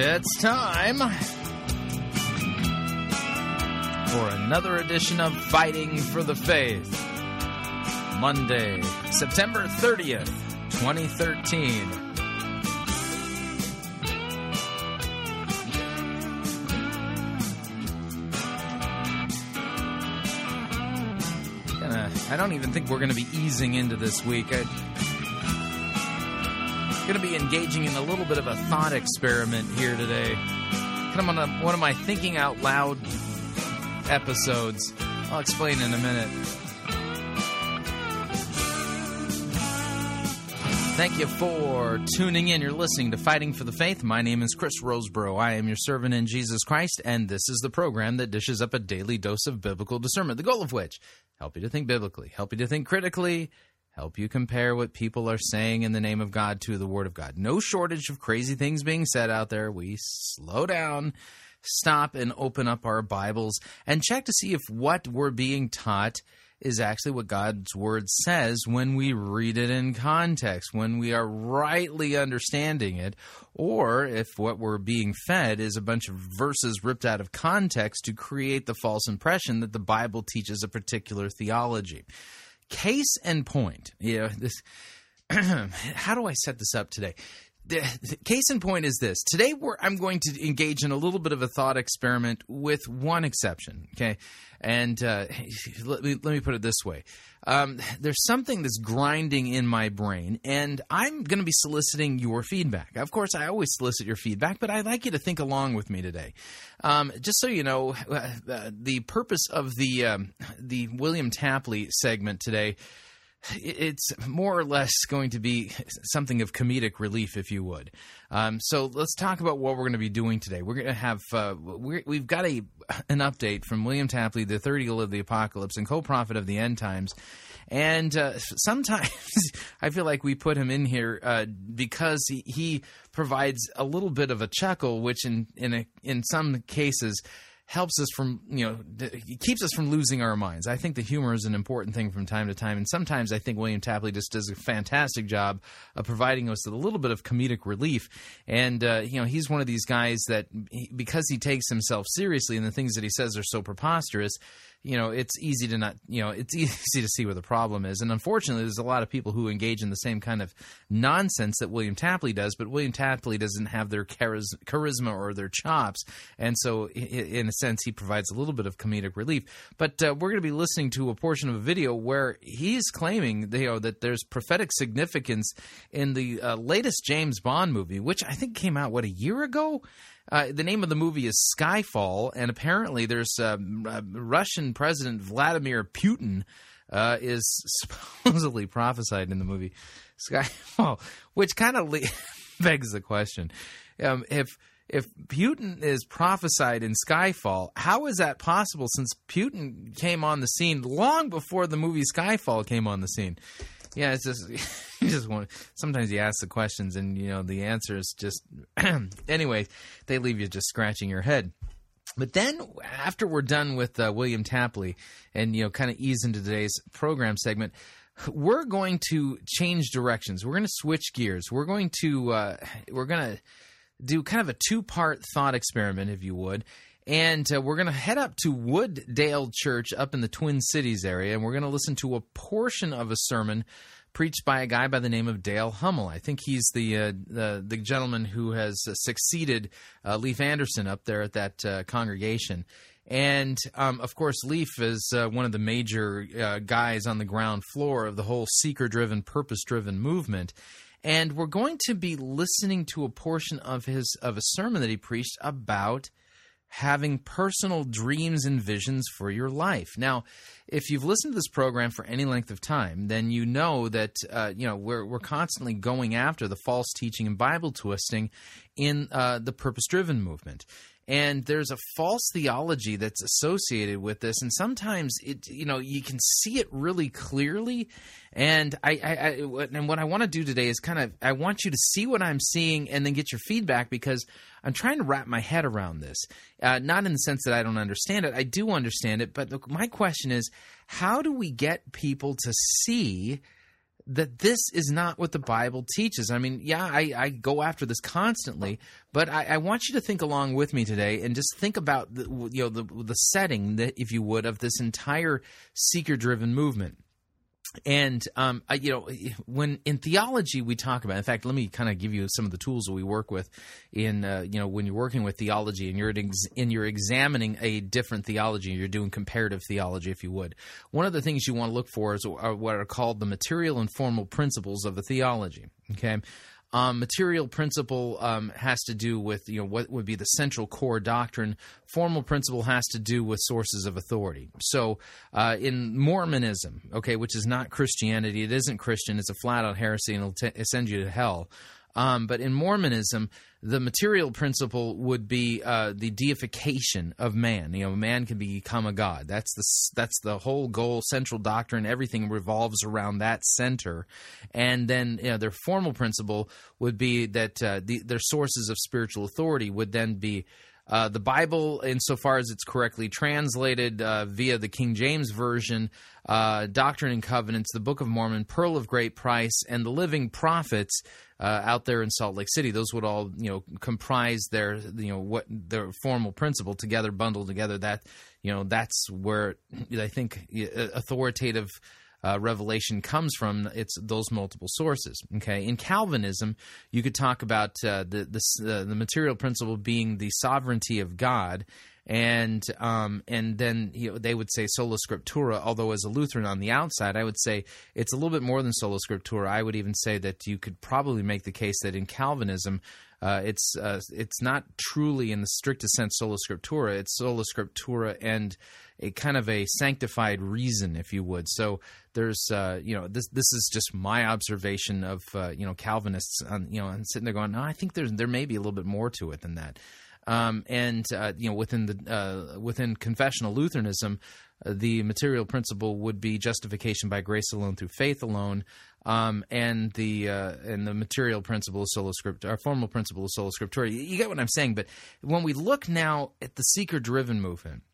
It's time for another edition of Fighting for the Faith, Monday, September 30th, 2013. I don't even think we're going to be easing into this week. Going to be engaging in a little bit of a thought experiment here today. Come on, one of my thinking out loud episodes. I'll explain in a minute. Thank you for tuning in. You're listening to Fighting for the Faith. My name is Chris Roseborough. I am your servant in Jesus Christ, and this is the program that dishes up a daily dose of biblical discernment, the goal of which, help you to think biblically, help you to think critically, help you compare what people are saying in the name of God to the Word of God. No shortage of crazy things being said out there. We slow down, stop, and open up our Bibles and check to see if what we're being taught is actually what God's Word says when we read it in context, when we are rightly understanding it, or if what we're being fed is a bunch of verses ripped out of context to create the false impression that the Bible teaches a particular theology. Case in point, how do I set this up today? The case in point is this. Today, I'm going to engage in a little bit of a thought experiment with one exception, okay? And let me put it this way. There's something that's grinding in my brain, and I'm going to be soliciting your feedback. Of course, I always solicit your feedback, but I'd like you to think along with me today. Just so you know, the purpose of the William Tapley segment today, it's more or less going to be something of comedic relief, if you would. So let's talk about what we're going to be doing today. We're going to have we've got an update from William Tapley, the Third Eagle of the Apocalypse and co-prophet of the end times. And sometimes I feel like we put him in here because he provides a little bit of a chuckle, which in some cases helps us from, keeps us from losing our minds. I think the humor is an important thing from time to time, and sometimes I think William Tapley just does a fantastic job of providing us with a little bit of comedic relief. And, he's one of these guys that, because he takes himself seriously and the things that he says are so preposterous, it's easy to it's easy to see where the problem is. And unfortunately, there's a lot of people who engage in the same kind of nonsense that William Tapley does, but William Tapley doesn't have their charisma or their chops. And so, in a sense, he provides a little bit of comedic relief. But we're going to be listening to a portion of a video where he's claiming that there's prophetic significance in the latest James Bond movie, which I think came out, a year ago? The name of the movie is Skyfall, and apparently there's Russian President Vladimir Putin is supposedly prophesied in the movie Skyfall, which kind of begs the question. If Putin is prophesied in Skyfall, how is that possible since Putin came on the scene long before the movie Skyfall came on the scene? Yeah, it's just sometimes you ask the questions and the answer is just anyway, they leave you just scratching your head. But then after we're done with William Tapley and kind of ease into today's program segment, we're going to change directions. We're going to switch gears. We're going to do kind of a two-part thought experiment, if you would. And we're going to head up to Wooddale Church up in the Twin Cities area, and we're going to listen to a portion of a sermon preached by a guy by the name of Dale Hummel. I think he's the gentleman who has succeeded Leith Anderson up there at that congregation. And, of course, Leith is one of the major guys on the ground floor of the whole seeker-driven, purpose-driven movement. And we're going to be listening to a portion of a sermon that he preached about having personal dreams and visions for your life. Now, if you've listened to this program for any length of time, then you know that we're constantly going after the false teaching and Bible twisting in the purpose-driven movement. And there's a false theology that's associated with this, and sometimes you can see it really clearly. And I what I want to do today is I want you to see what I'm seeing and then get your feedback, because I'm trying to wrap my head around this. Not in the sense that I don't understand it. I do understand it, but my question is, how do we get people to see that this is not what the Bible teaches? I mean, yeah, I go after this constantly, but I want you to think along with me today and just think about the setting, that, if you would, of this entire seeker-driven movement. And when in theology we talk about, in fact, let me kind of give you some of the tools that we work with in when you're working with theology and you're examining a different theology, you're doing comparative theology, if you would. One of the things you want to look for are what are called the material and formal principles of a theology. Okay. Material principle has to do with what would be the central core doctrine. Formal principle has to do with sources of authority. So in Mormonism, which is not Christianity, it isn't Christian, it's a flat-out heresy and it'll send you to hell. But in Mormonism, the material principle would be the deification of man. Man can become a god. That's the whole goal, central doctrine. Everything revolves around that center. And then their formal principle would be that their sources of spiritual authority would then be the Bible, insofar as it's correctly translated via the King James Version, Doctrine and Covenants, the Book of Mormon, Pearl of Great Price, and the Living Prophets out there in Salt Lake City. Those would all, comprise their, what their formal principle together, bundled together. That, that's where I think authoritative revelation comes from. It's those multiple sources. Okay, in Calvinism, you could talk about the material principle being the sovereignty of God, and then they would say sola scriptura. Although as a Lutheran on the outside, I would say it's a little bit more than sola scriptura. I would even say that you could probably make the case that in Calvinism, it's not truly in the strictest sense sola scriptura. It's sola scriptura and a kind of a sanctified reason, if you would. So there's, this is just my observation of, Calvinists, and sitting there going, no, I think there may be a little bit more to it than that. Within within confessional Lutheranism, the material principle would be justification by grace alone through faith alone, and the material principle is sola scriptura, or formal principle is sola scriptura. You get what I'm saying? But when we look now at the seeker-driven movement,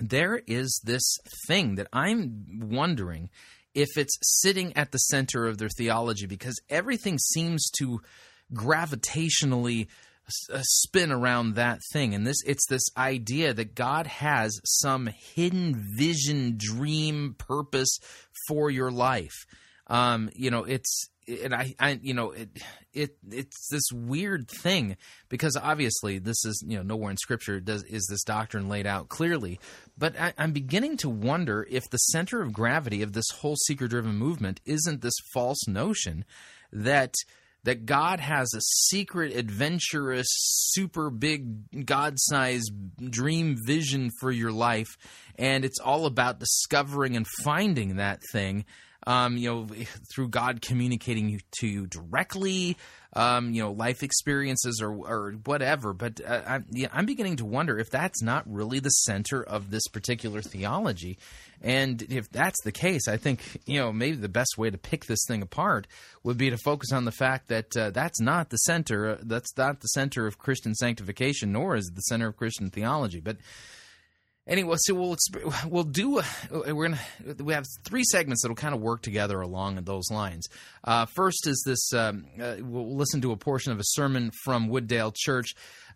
there is this thing that I'm wondering if it's sitting at the center of their theology, because everything seems to gravitationally spin around that thing. And it's this idea that God has some hidden vision, dream, purpose for your life. It's this weird thing, because obviously this is, nowhere in Scripture is this doctrine laid out clearly. But I'm beginning to wonder if the center of gravity of this whole seeker-driven movement isn't this false notion that God has a secret, adventurous, super big, God-sized dream vision for your life, and it's all about discovering and finding that thing. Through God communicating to you directly, life experiences or whatever. But I'm beginning to wonder if that's not really the center of this particular theology. And if that's the case, I think, maybe the best way to pick this thing apart would be to focus on the fact that that's not the center. That's not the center of Christian sanctification, nor is it the center of Christian theology. But Anyway, so we have three segments that will kind of work together along those lines. First is this, we'll listen to a portion of a sermon from Wooddale Church.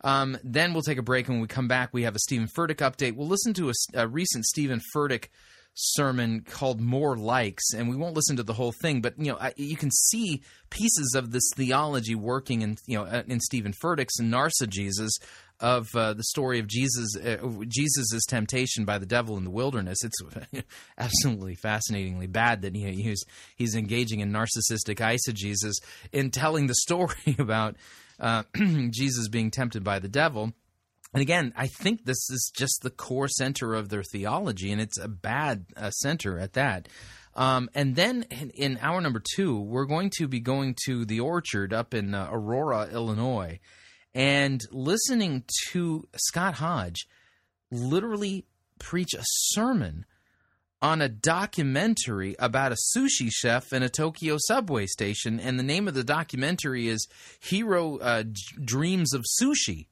Then we'll take a break, and when we come back, we have a Stephen Furtick update. We'll listen to a recent Stephen Furtick sermon called More Likes, and we won't listen to the whole thing, but you can see pieces of this theology working in Stephen Furtick's Narcissus of the story of Jesus's temptation by the devil in the wilderness. It's absolutely fascinatingly bad that he's engaging in narcissistic eisegesis in telling the story about Jesus being tempted by the devil. And again, I think this is just the core center of their theology, and it's a bad center at that. And then in hour number two, we're going to be going to The Orchard up in Aurora, Illinois, and listening to Scott Hodge literally preach a sermon on a documentary about a sushi chef in a Tokyo subway station. And the name of the documentary is Jiro Dreams of Sushi.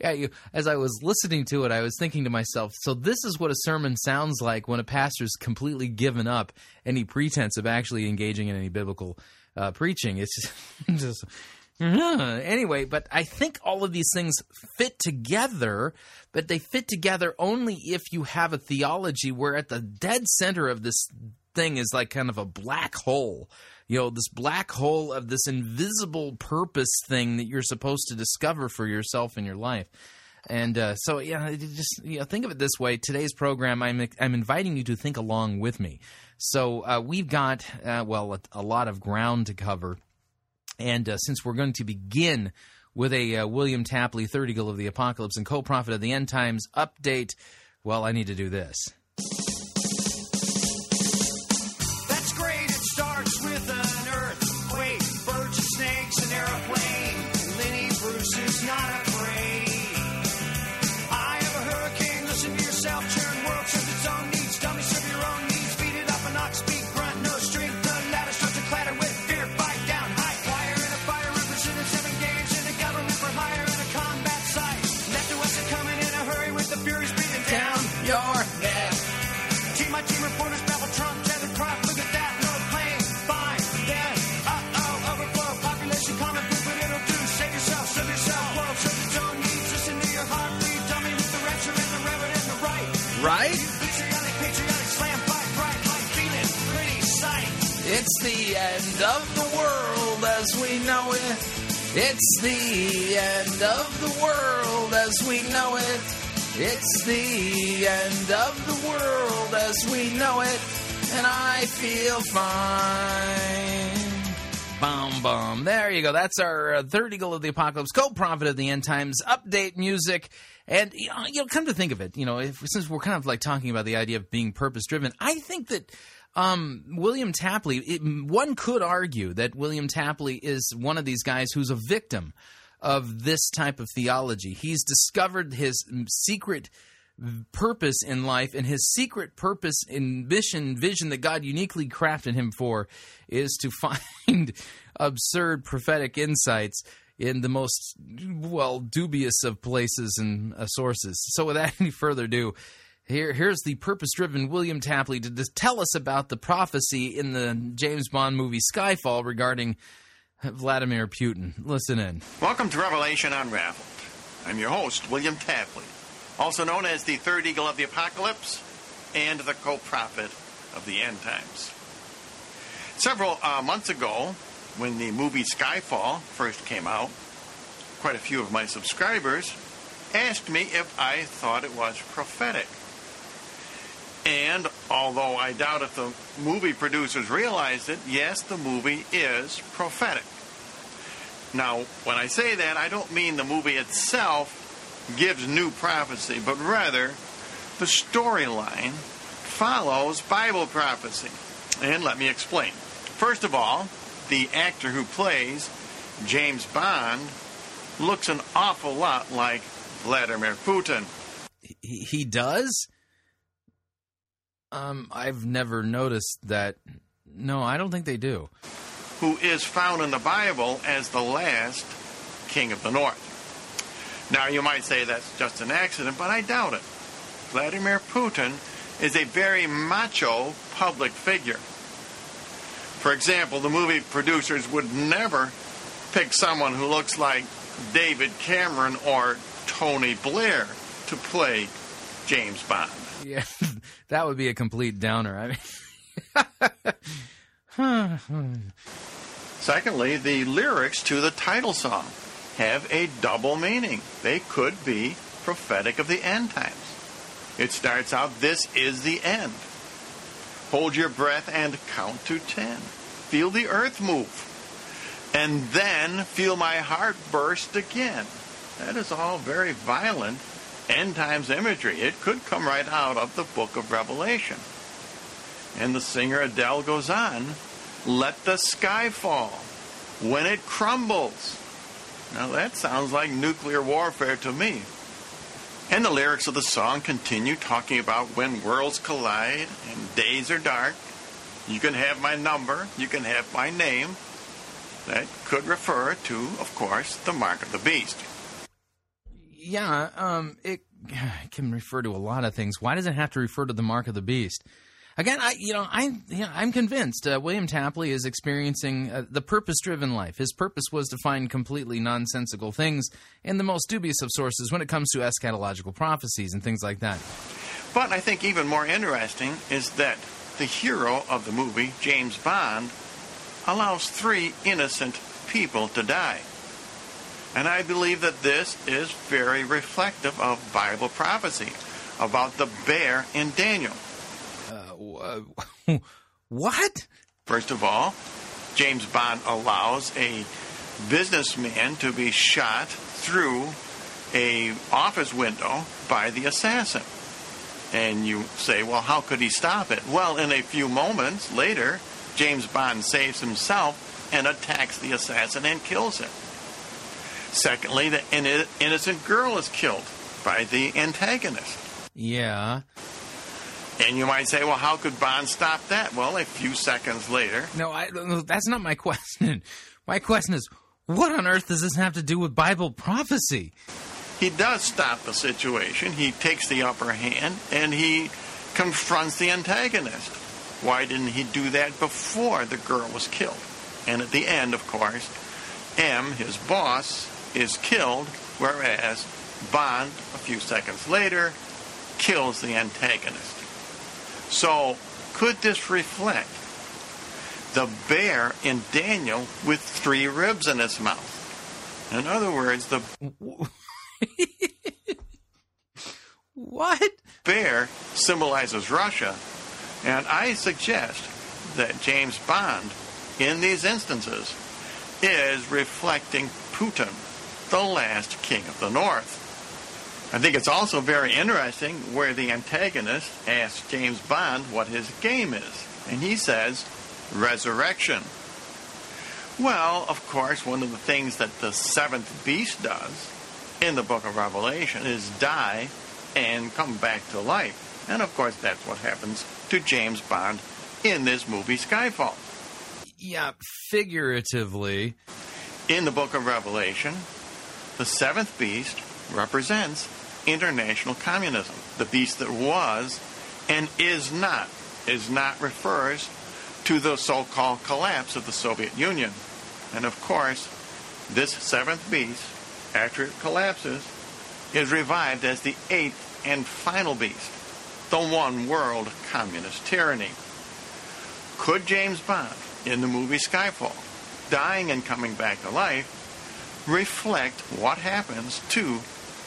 As I was listening to it, I was thinking to myself, so this is what a sermon sounds like when a pastor's completely given up any pretense of actually engaging in any biblical preaching. It's just anyway, but I think all of these things fit together, but they fit together only if you have a theology where at the dead center of this thing is like kind of a black hole. This black hole of this invisible purpose thing that you're supposed to discover for yourself in your life. And think of it this way. Today's program, I'm inviting you to think along with me. So we've got, a lot of ground to cover. And since we're going to begin with a William Tapley, Third Eagle of the Apocalypse and Co-Prophet of the End Times update, well, I need to do this. It's the end of the world as we know it. It's the end of the world as we know it. It's the end of the world as we know it. And I feel fine. Bum, bum. There you go. That's our Third Eagle of the Apocalypse, Co-Prophet of the End Times, update music. And, come to think of it, since we're kind of like talking about the idea of being purpose-driven, I think that William Tapley, one could argue that William Tapley is one of these guys who's a victim of this type of theology. He's discovered his secret purpose in life, and his secret purpose and vision that God uniquely crafted him for is to find absurd prophetic insights in the most, dubious of places and sources. So without any further ado, Here's the purpose-driven William Tapley to tell us about the prophecy in the James Bond movie Skyfall regarding Vladimir Putin. Listen in. Welcome to Revelation Unraveled. I'm your host, William Tapley, also known as the Third Eagle of the Apocalypse and the Co-Prophet of the End Times. Several months ago, when the movie Skyfall first came out, quite a few of my subscribers asked me if I thought it was prophetic. And although I doubt if the movie producers realized it, yes, the movie is prophetic. Now, when I say that, I don't mean the movie itself gives new prophecy, but rather the storyline follows Bible prophecy. And let me explain. First of all, the actor who plays James Bond looks an awful lot like Vladimir Putin. He does? I've never noticed that. No, I don't think they do. Who is found in the Bible as the last king of the north. Now, you might say that's just an accident, but I doubt it. Vladimir Putin is a very macho public figure. For example, the movie producers would never pick someone who looks like David Cameron or Tony Blair to play James Bond. Yeah, that would be a complete downer. I mean, secondly, the lyrics to the title song have a double meaning. They could be prophetic of the end times. It starts out, "This is the end. Hold your breath and count to 10. Feel the earth move. And then feel my heart burst again." That is all very violent end times imagery. It could come right out of the Book of Revelation. And the singer Adele goes on, "Let the sky fall when it crumbles." Now that sounds like nuclear warfare to me. And the lyrics of the song continue talking about when worlds collide and days are dark. You can have my number, you can have my name. That could refer to, of course, the mark of the beast. Yeah, it can refer to a lot of things. Why does it have to refer to the mark of the beast? Again, I'm convinced William Tapley is experiencing the purpose-driven life. His purpose was to find completely nonsensical things in the most dubious of sources when it comes to eschatological prophecies and things like that. But I think even more interesting is that the hero of the movie, James Bond, allows 3 innocent people to die. And I believe that this is very reflective of Bible prophecy about the bear in Daniel. What? First of all, James Bond allows a businessman to be shot through an office window by the assassin. And you say, well, how could he stop it? Well, in a few moments later, James Bond saves himself and attacks the assassin and kills him. Secondly, the innocent girl is killed by the antagonist. Yeah. And you might say, well, how could Bond stop that? Well, a few seconds later. No, that's not my question. My question is, what on earth does this have to do with Bible prophecy? He does stop the situation. He takes the upper hand, and he confronts the antagonist. Why didn't he do that before the girl was killed? And at the end, of course, M, his boss, is killed, whereas Bond, a few seconds later, kills the antagonist. So, could this reflect the bear in Daniel with 3 ribs in its mouth? In other words, the what? Bear symbolizes Russia. And I suggest that James Bond, in these instances, is reflecting Putin, the last king of the North. I think it's also very interesting where the antagonist asks James Bond what his game is. And he says, resurrection. Well, of course, one of the things that the 7th beast does in the Book of Revelation is die and come back to life. And, of course, that's what happens to James Bond in this movie, Skyfall. Yeah, figuratively. In the Book of Revelation, the 7th beast represents international communism. The beast that was and is not. Is not refers to the so-called collapse of the Soviet Union. And, of course, this 7th beast, after it collapses, is revived as the 8th and final beast. The one-world communist tyranny. Could James Bond, in the movie Skyfall, dying and coming back to life, reflect what happens to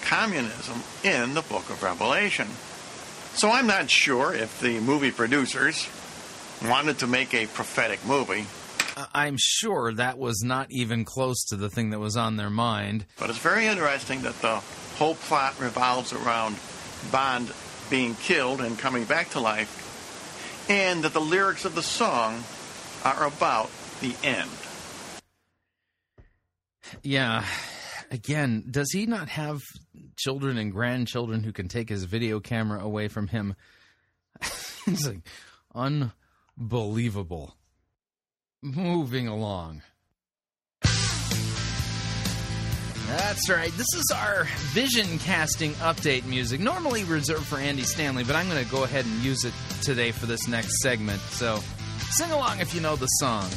communism in the Book of Revelation? So I'm not sure if the movie producers wanted to make a prophetic movie. I'm sure that was not even close to the thing that was on their mind. But it's very interesting that the whole plot revolves around Bond being killed and coming back to life, and that the lyrics of the song are about the end. Yeah. Again, does he not have children and grandchildren who can take his video camera away from him? It's like unbelievable. Moving along. That's right. This is our vision casting update music, normally reserved for Andy Stanley, but I'm going to go ahead and use it today for this next segment. So sing along if you know the song.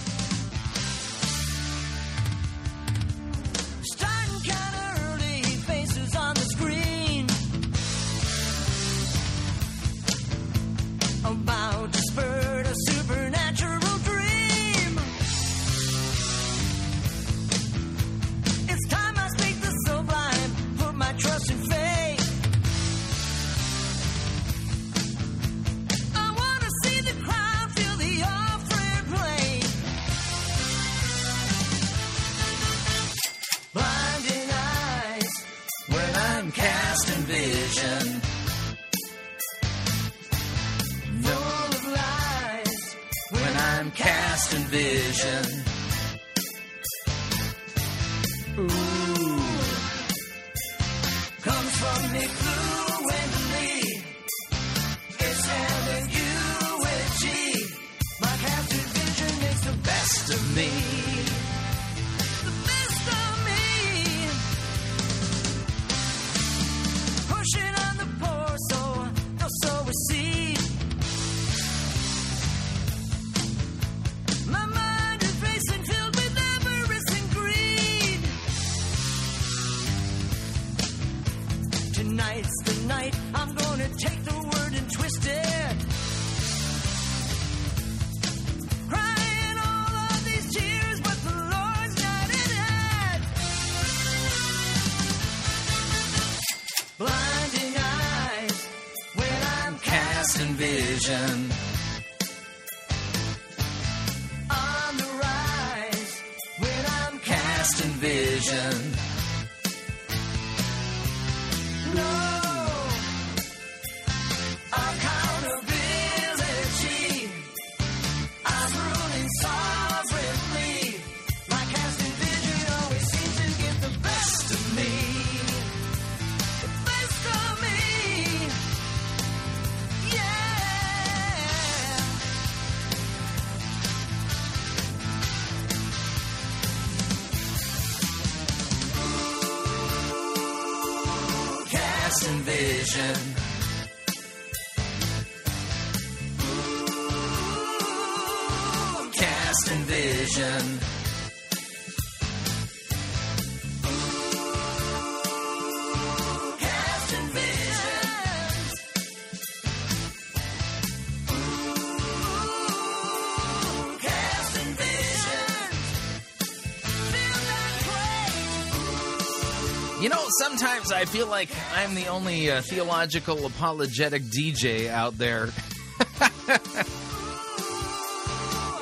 Sometimes I feel like I'm the only theological apologetic DJ out there.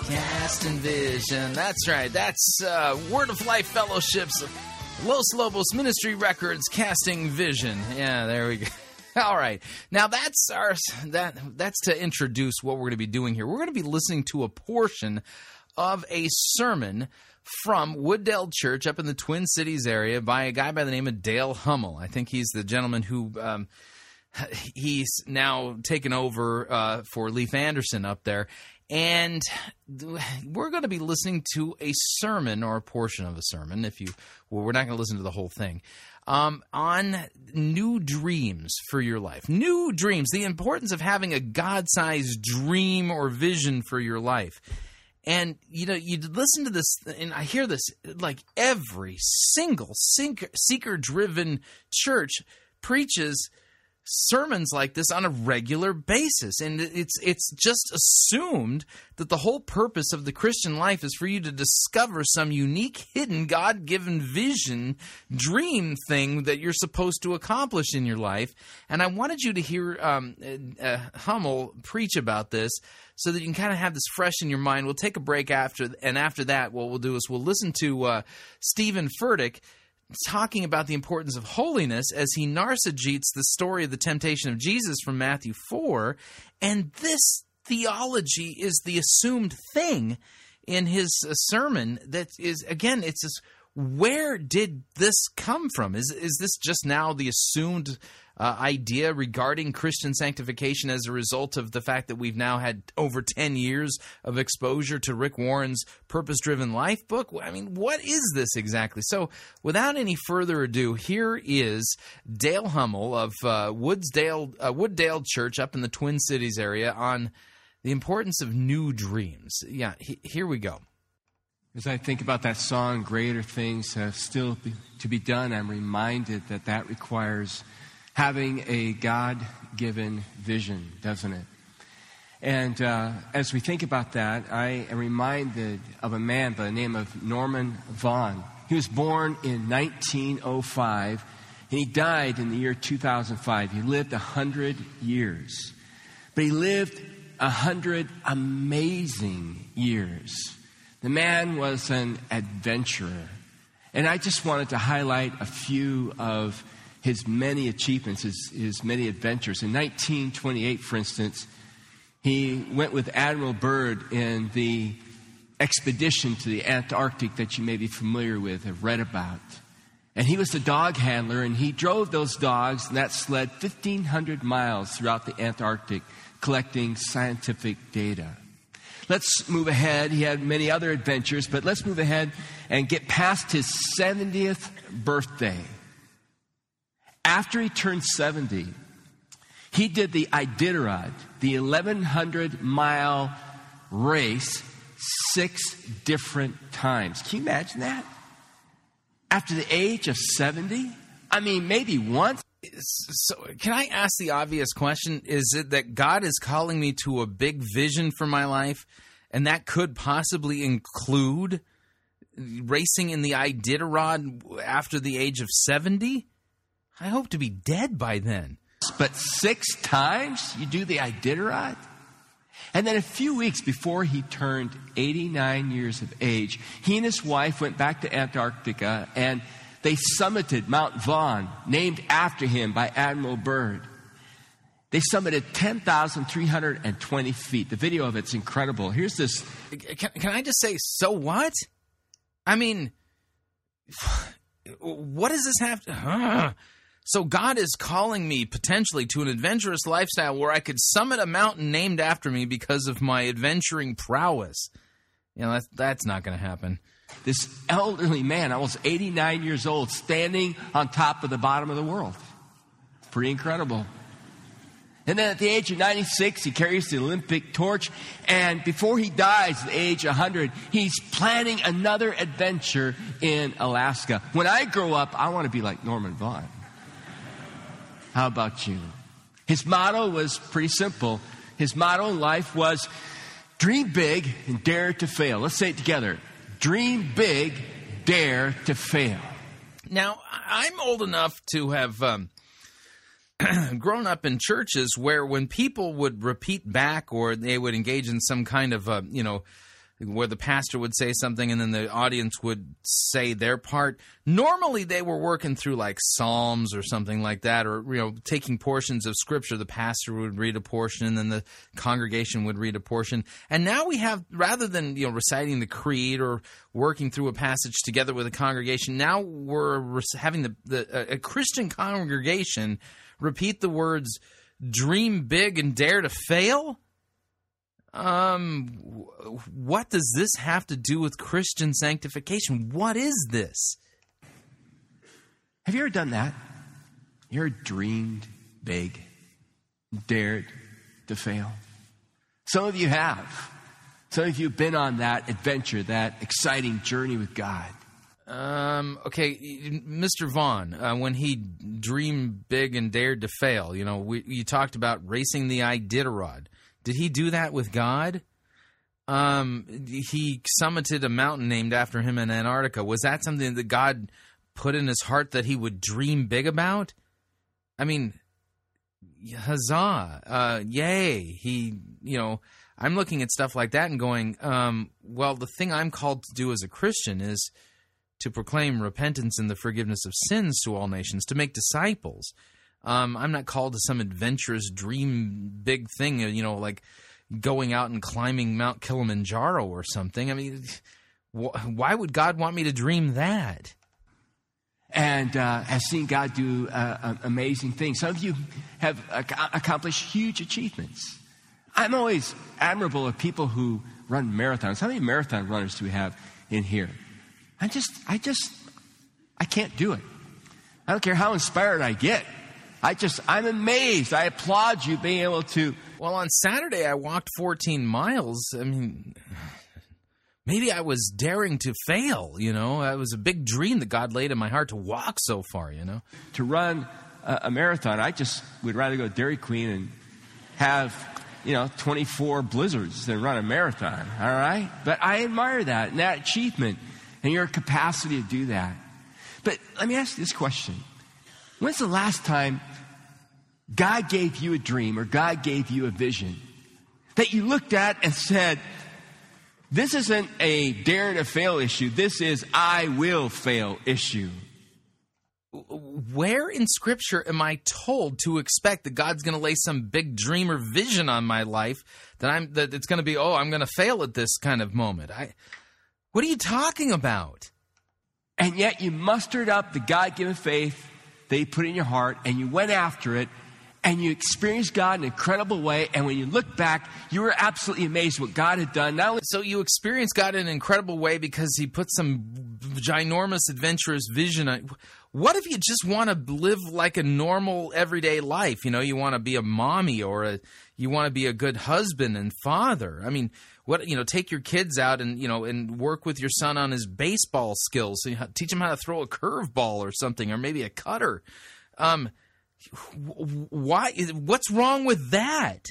Cast and Vision. That's right. That's Word of Life Fellowship's Los Lobos Ministry Records Casting Vision. Yeah, there we go. All right. Now that's that's to introduce what we're going to be doing here. We're going to be listening to a portion of a sermon from Wooddale Church up in the Twin Cities area by a guy by the name of Dale Hummel. I think he's the gentleman who he's now taken over for Leith Anderson up there. And we're going to be listening to a sermon or a portion of a sermon. We're not going to listen to the whole thing. On new dreams for your life. New dreams, the importance of having a God-sized dream or vision for your life. And, you know, you listen to this, and I hear this, like every single seeker-driven church preaches sermons like this on a regular basis. And it's just assumed that the whole purpose of the Christian life is for you to discover some unique, hidden, God-given vision, dream thing that you're supposed to accomplish in your life. And I wanted you to hear Hummel preach about this, so that you can kind of have this fresh in your mind. We'll take a break after, and after that, what we'll do is we'll listen to Stephen Furtick talking about the importance of holiness as he narcegetes the story of the temptation of Jesus from Matthew 4. And this theology is the assumed thing in his sermon that is, again, it's this Where did this come from? Is this just now the assumed idea regarding Christian sanctification as a result of the fact that we've now had over 10 years of exposure to Rick Warren's Purpose-Driven Life book? I mean, what is this exactly? So without any further ado, here is Dale Hummel of Wooddale Church up in the Twin Cities area on the importance of new dreams. Yeah, here we go. As I think about that song, Greater Things Have Still to Be Done, I'm reminded that that requires having a God-given vision, doesn't it? And as we think about that, I am reminded of a man by the name of Norman Vaughn. He was born in 1905, and he died in the year 2005. He lived 100 years. But he lived 100 amazing years. The man was an adventurer. And I just wanted to highlight a few of his many achievements, his many adventures. In 1928, for instance, he went with Admiral Byrd in the expedition to the Antarctic that you may be familiar with, have read about. And he was the dog handler, and he drove those dogs and that sled 1,500 miles throughout the Antarctic, collecting scientific data. Let's move ahead. He had many other adventures, but let's move ahead and get past his 70th birthday. After he turned 70, he did the Iditarod, the 1,100-mile race, 6 different times. Can you imagine that? After the age of 70? I mean, maybe once. So can I ask the obvious question? Is it that God is calling me to a big vision for my life, and that could possibly include racing in the Iditarod after the age of 70? I hope to be dead by then. But 6 times you do the Iditarod? And then a few weeks before he turned 89 years of age, he and his wife went back to Antarctica, and they summited Mount Vaughn, named after him by Admiral Byrd. They summited 10,320 feet. The video of it's incredible. Here's this. Can I just say, so what? I mean, what does this have to... So God is calling me potentially to an adventurous lifestyle where I could summit a mountain named after me because of my adventuring prowess. You know, that's not going to happen. This elderly man, almost 89 years old, standing on top of the bottom of the world. Pretty incredible. And then at the age of 96, he carries the Olympic torch. And before he dies at the age of 100, he's planning another adventure in Alaska. When I grow up, I want to be like Norman Vaughn. How about you? His motto was pretty simple. His motto in life was, dream big and dare to fail. Let's say it together. Dream big, dare to fail. Now, I'm old enough to have grown up in churches where when people would repeat back or they would engage in some kind of, where the pastor would say something and then the audience would say their part, normally they were working through like Psalms or something like that, or, taking portions of Scripture. The pastor would read a portion and then the congregation would read a portion. And now we have, rather than, reciting the creed or working through a passage together with a congregation, now we're having a Christian congregation repeat the words, dream big and dare to fail? What does this have to do with Christian sanctification? What is this? Have you ever done that? You ever dreamed big, dared to fail? Some of you have. Some of you have been on that adventure, that exciting journey with God. Okay, Mr. Vaughn, when he dreamed big and dared to fail, you talked about racing the Iditarod. Did he do that with God? He summited a mountain named after him in Antarctica. Was that something that God put in his heart that he would dream big about? I mean, huzzah, yay. He, I'm looking at stuff like that and going, well, the thing I'm called to do as a Christian is to proclaim repentance and the forgiveness of sins to all nations, to make disciples. I'm not called to some adventurous dream big thing, like going out and climbing Mount Kilimanjaro or something. I mean, Why would God want me to dream that? And I've seen God do amazing things. Some of you have accomplished huge achievements. I'm always admirable of people who run marathons. How many marathon runners do we have in here? I can't do it. I don't care how inspired I get. I'm amazed. I applaud you being able to. Well, on Saturday, I walked 14 miles. I mean, maybe I was daring to fail, you know. It was a big dream that God laid in my heart to walk so far, you know. To run a marathon, I just would rather go to Dairy Queen and have, 24 blizzards than run a marathon, all right? But I admire that and that achievement and your capacity to do that. But let me ask you this question. When's the last time God gave you a dream or God gave you a vision that you looked at and said, this isn't a dare to fail issue. This is I will fail issue. Where in Scripture am I told to expect that God's going to lay some big dream or vision on my life that it's going to be, I'm going to fail at this kind of moment? What are you talking about? And yet you mustered up the God-given faith that you put in your heart, and you went after it, and you experienced God in an incredible way. And when you look back, you were absolutely amazed what God had done. So you experienced God in an incredible way because he put some ginormous, adventurous vision on. What if you just want to live like a normal, everyday life? You want to be a mommy or you want to be a good husband and father. I mean, take your kids out and, and work with your son on his baseball skills. So teach him how to throw a curveball or something, or maybe a cutter. What's wrong with that?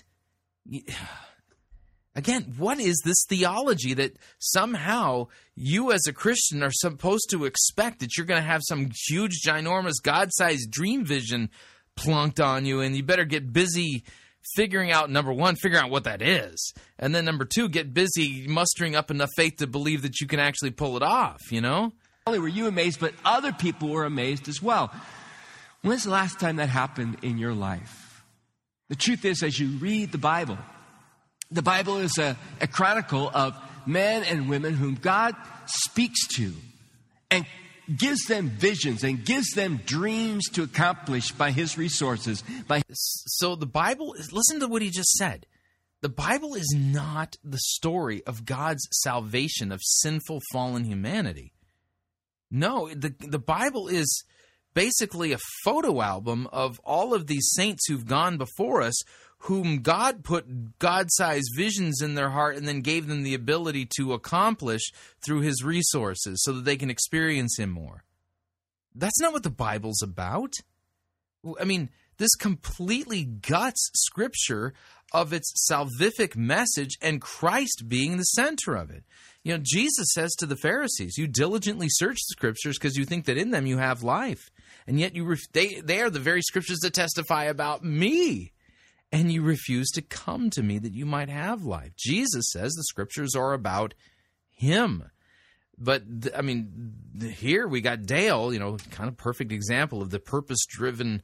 Again, what is this theology that somehow you as a Christian are supposed to expect that you're going to have some huge, ginormous, God-sized dream vision plunked on you, and you better get busy figuring out, number one, figuring out what that is, and then number two, get busy mustering up enough faith to believe that you can actually pull it off, Not only were you amazed, but other people were amazed as well. When's the last time that happened in your life? The truth is, as you read the Bible is a chronicle of men and women whom God speaks to and gives them visions and gives them dreams to accomplish by his resources. So the Bible, listen to what he just said. The Bible is not the story of God's salvation of sinful, fallen humanity. No, the Bible is basically a photo album of all of these saints who've gone before us, whom God put God-sized visions in their heart and then gave them the ability to accomplish through his resources so that they can experience him more. That's not what the Bible's about. I mean, this completely guts Scripture of its salvific message and Christ being the center of it. Jesus says to the Pharisees, you diligently search the Scriptures because you think that in them you have life. And yet they are the very Scriptures that testify about me. And you refuse to come to me that you might have life. Jesus says the Scriptures are about him. But, here we got Dale, kind of perfect example of the purpose-driven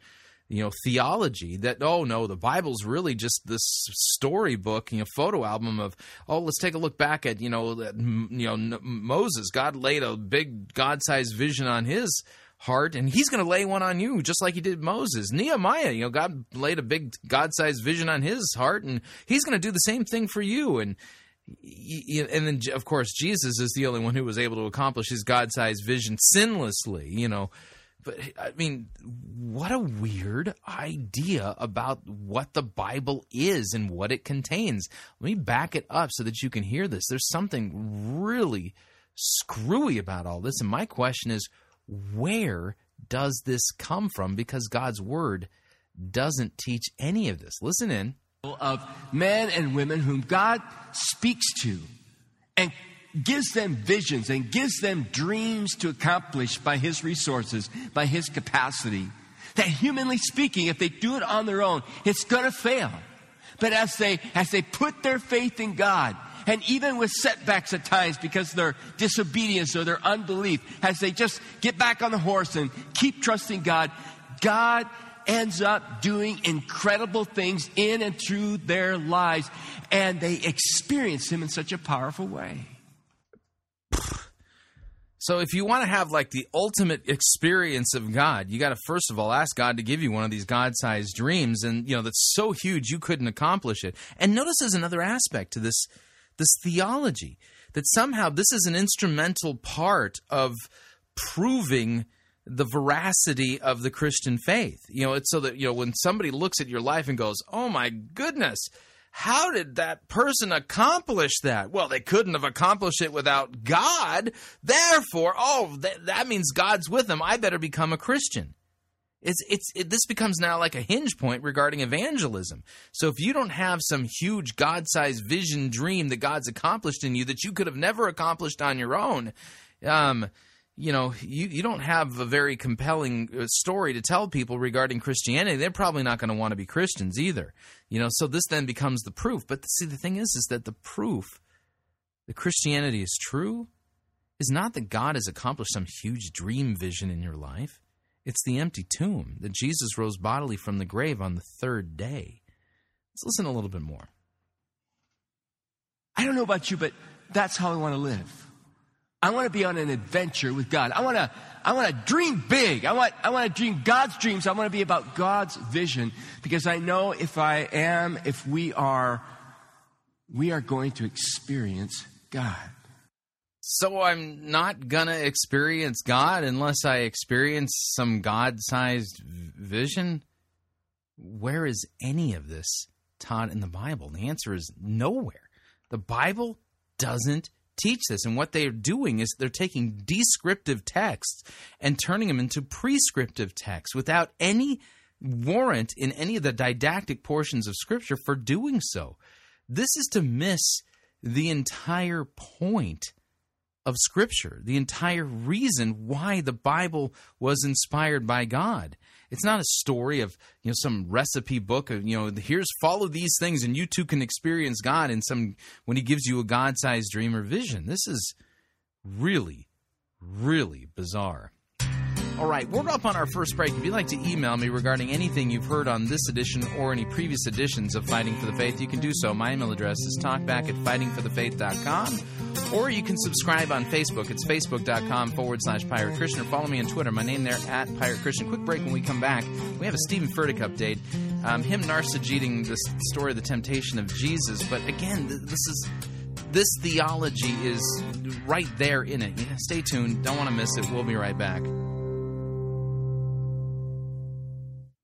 theology that, the Bible's really just this storybook, photo album of, let's take a look back at, Moses. God laid a big God-sized vision on his heart, and he's going to lay one on you, just like he did Moses. Nehemiah, God laid a big God-sized vision on his heart, and he's going to do the same thing for you. And then, of course, Jesus is the only one who was able to accomplish his God-sized vision sinlessly, But, what a weird idea about what the Bible is and what it contains. Let me back it up so that you can hear this. There's something really screwy about all this. And my question is, where does this come from? Because God's Word doesn't teach any of this. Listen in. Of men and women whom God speaks to and gives them visions and gives them dreams to accomplish by his resources, by his capacity. That humanly speaking, if they do it on their own, it's going to fail. But as they put their faith in God, and even with setbacks at times because of their disobedience or their unbelief, as they just get back on the horse and keep trusting God, God ends up doing incredible things in and through their lives, and they experience him in such a powerful way. So if you want to have like the ultimate experience of God, you got to first of all ask God to give you one of these God-sized dreams, and you know that's so huge you couldn't accomplish it. And notice there's another aspect to this theology, that somehow this is an instrumental part of proving the veracity of the Christian faith. You know, it's so that, you know, when somebody looks at your life and goes, "Oh my goodness, how did that person accomplish that?" Well, they couldn't have accomplished it without God. Therefore, that means God's with them. I better become a Christian. This becomes now like a hinge point regarding evangelism. So if you don't have some huge God-sized vision dream that God's accomplished in you that you could have never accomplished on your own, you know, you don't have a very compelling story to tell people regarding Christianity. They're probably not going to want to be Christians either. You know, so this then becomes the proof. But see, the thing is that the proof that Christianity is true is not that God has accomplished some huge dream vision in your life. It's the empty tomb, that Jesus rose bodily from the grave on the third day. Let's listen a little bit more. I don't know about you, but that's how I want to live. I want to be on an adventure with God. I want to dream big. I want to dream God's dreams. I want to be about God's vision, because I know if we are going to experience God. So I'm not going to experience God unless I experience some God-sized vision? Where is any of this taught in the Bible? The answer is nowhere. The Bible doesn't teach this, and what they're doing is they're taking descriptive texts and turning them into prescriptive texts without any warrant in any of the didactic portions of Scripture for doing so. This is to miss the entire point of Scripture, the entire reason why the Bible was inspired by God. It's not a story of, you know, some recipe book of, you know, here's, follow these things and you too can experience God in some, when he gives you a God-sized dream or vision. This is really, really bizarre. All right, we're up on our first break. If you'd like to email me regarding anything you've heard on this edition or any previous editions of Fighting for the Faith, you can do so. My email address is talkback@fightingforthefaith.com, or you can subscribe on Facebook. It's facebook.com/Pirate Christian, or follow me on Twitter. My name there, @Pirate Christian. Quick break. When we come back, we have a Stephen Furtick update. Him narcissizing the story of the temptation of Jesus. But again, this theology is right there in it. Yeah, stay tuned. Don't want to miss it. We'll be right back.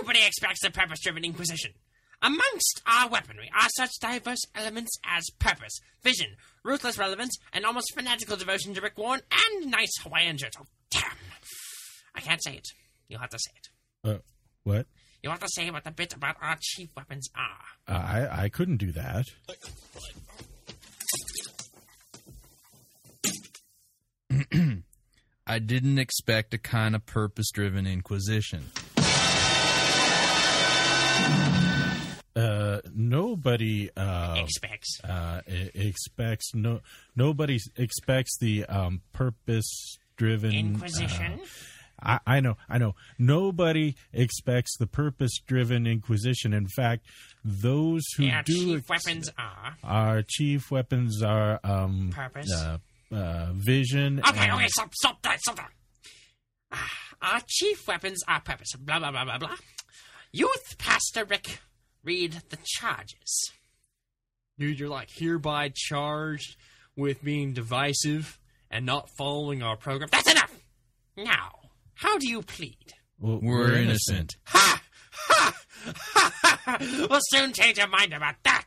Nobody expects a purpose-driven inquisition. Amongst our weaponry are such diverse elements as purpose, vision, ruthless relevance, an almost fanatical devotion to Rick Warren, and nice Hawaiian shirts. Oh, damn. I can't say it. You'll have to say it. What? You'll have to say what the bit about our chief weapons are. I couldn't do that. I didn't expect a kind of purpose-driven inquisition. No, nobody expects. Nobody expects the purpose-driven Inquisition. I know. Nobody expects the purpose-driven Inquisition. In fact, those who our chief weapons are purpose, vision. Okay. Stop that. Our chief weapons are purpose. Blah blah blah blah blah. Youth Pastor Rick, read the charges. Dude, you're like hereby charged with being divisive and not following our program. That's enough. Now. How do you plead? We're innocent. Ha! Ha! Ha! Ha! Ha! We'll soon change your mind about that.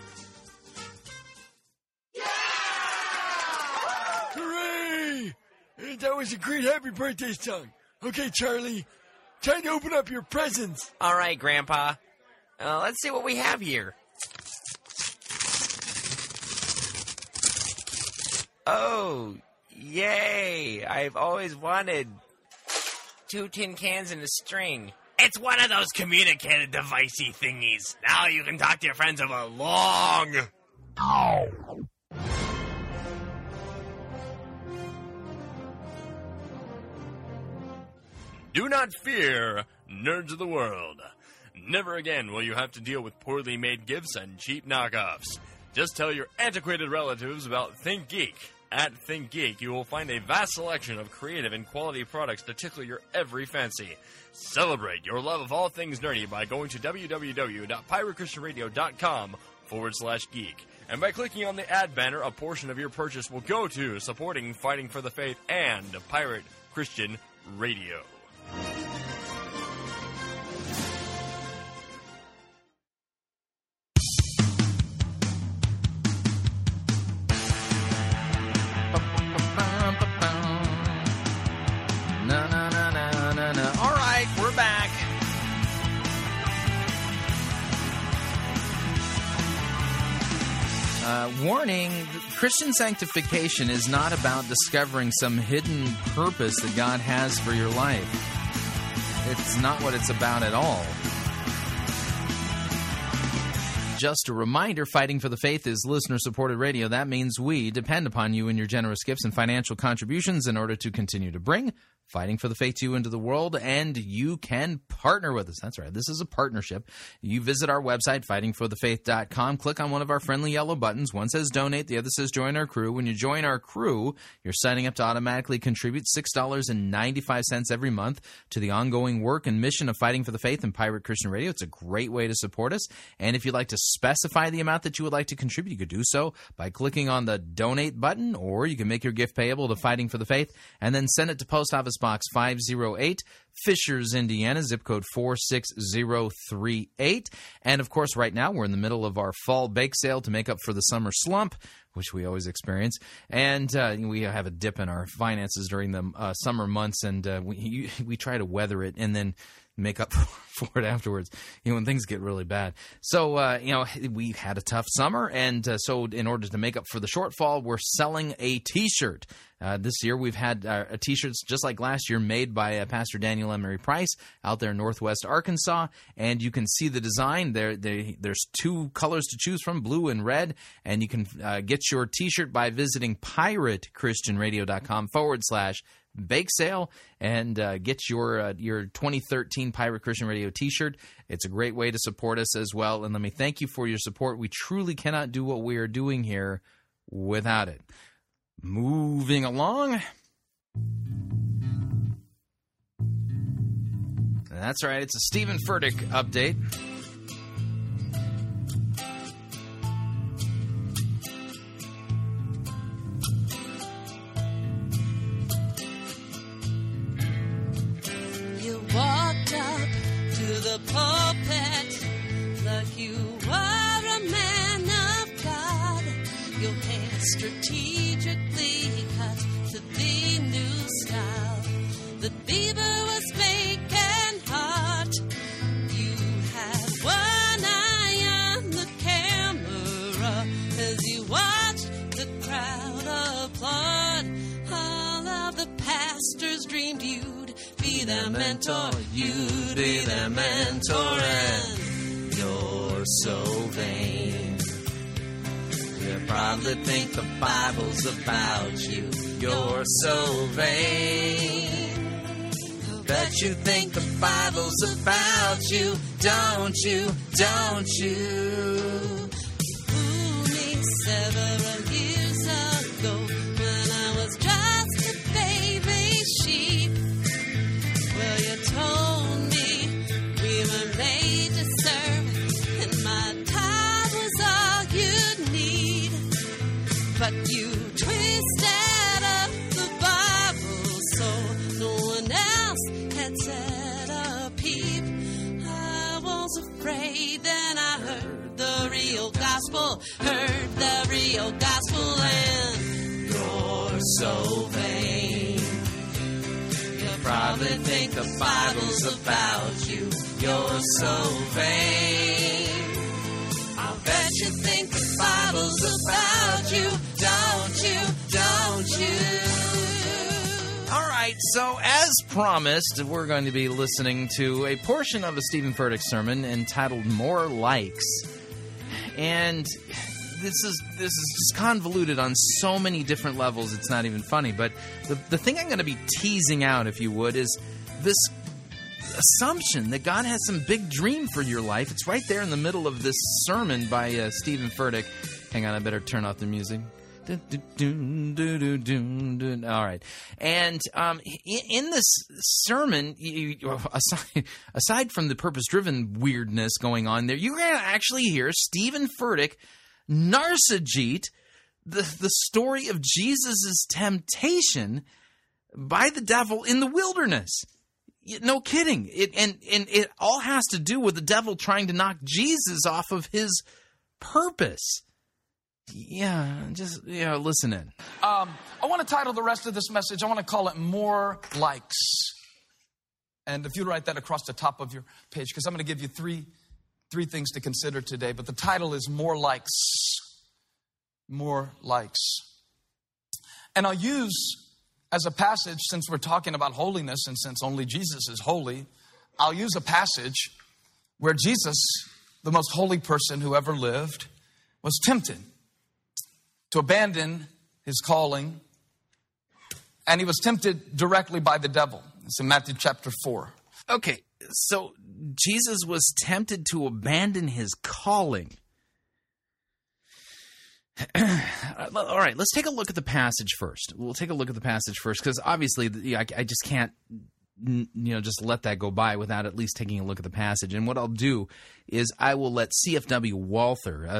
That was a great happy birthday song. Okay, Charlie. Time to open up your presents. All right, Grandpa. Let's see what we have here. Oh, yay. I've always wanted 2 tin cans and a string. It's one of those communicated devicey thingies. Now you can talk to your friends over long... Oh. Do not fear, nerds of the world. Never again will you have to deal with poorly made gifts and cheap knockoffs. Just tell your antiquated relatives about Think Geek. At Think Geek, you will find a vast selection of creative and quality products to tickle your every fancy. Celebrate your love of all things nerdy by going to www.piratechristianradio.com/geek. And by clicking on the ad banner, a portion of your purchase will go to supporting Fighting for the Faith and Pirate Christian Radio. All right, we're back. Warning, Christian sanctification is not about discovering some hidden purpose that God has for your life. It's not what it's about at all. Just a reminder, Fighting for the Faith is listener-supported radio. That means we depend upon you and your generous gifts and financial contributions in order to continue to bring Fighting for the Faith to you into the world, and you can partner with us. That's right. This is a partnership. You visit our website, fightingforthefaith.com. Click on one of our friendly yellow buttons. One says donate. The other says join our crew. When you join our crew, you're signing up to automatically contribute $6.95 every month to the ongoing work and mission of Fighting for the Faith and Pirate Christian Radio. It's a great way to support us, and if you'd like to specify the amount that you would like to contribute, you could do so by clicking on the donate button, or you can make your gift payable to Fighting for the Faith and then send it to Post Office Box 508, Fishers, Indiana, zip code 46038. And, of course, right now we're in the middle of our fall bake sale to make up for the summer slump, which we always experience. And we have a dip in our finances during the summer months, and we try to weather it. And then make up for it afterwards, you know, when things get really bad. So, you know, we had a tough summer, and so in order to make up for the shortfall, we're selling a T-shirt. This year we've had T-shirts just like last year made by Pastor Daniel and Mary Price out there in Northwest Arkansas, and you can see the design. There's two colors to choose from, blue and red, and you can get your T-shirt by visiting piratechristianradio.com/bake sale and get your 2013 Pirate Christian Radio T-shirt. It's a great way to support us as well, and let me thank you for your support. We truly cannot do what we are doing here without it. Moving along. That's right, it's a Stephen Furtick update. About you, you're so vain. Bet you think the Bible's about you, don't you? Don't you? Only 7 years ago, when I was just a baby sheep, well, you told me we were made to serve, and my time was all you'd need. But you twisted up the Bible so no one else had said a peep. I was afraid, then I heard the real gospel, heard the real gospel, and you're so vain. You probably think the Bible's about you, you're so vain. I bet you think the Bible's about you, don't you, don't you? All right, so as promised, we're going to be listening to a portion of a Stephen Furtick sermon entitled More Likes. And this is just convoluted on so many different levels, it's not even funny. But the thing I'm going to be teasing out, if you would, is this assumption that God has some big dream for your life. It's right there in the middle of this sermon by Stephen Furtick. Hang on, I better turn off the music. All right. And in this sermon, aside from the purpose-driven weirdness going on there, you're going to actually hear Stephen Furtick narcissist the story of Jesus' temptation by the devil in the wilderness. No kidding. And it all has to do with the devil trying to knock Jesus off of his purpose. Yeah, just listen in. I want to title the rest of this message, I want to call it More Likes. And if you write that across the top of your page, because I'm going to give you three things to consider today. But the title is More Likes. More Likes. And I'll use as a passage, since we're talking about holiness and since only Jesus is holy, I'll use a passage where Jesus, the most holy person who ever lived, was tempted to abandon his calling, and he was tempted directly by the devil. It's in Matthew chapter 4. Okay, so Jesus was tempted to abandon his calling. All right, let's take a look at the passage first. We'll take a look at the passage first, because obviously I just can't just let that go by without at least taking a look at the passage. And what I'll do is I will let C.F.W. Walther, one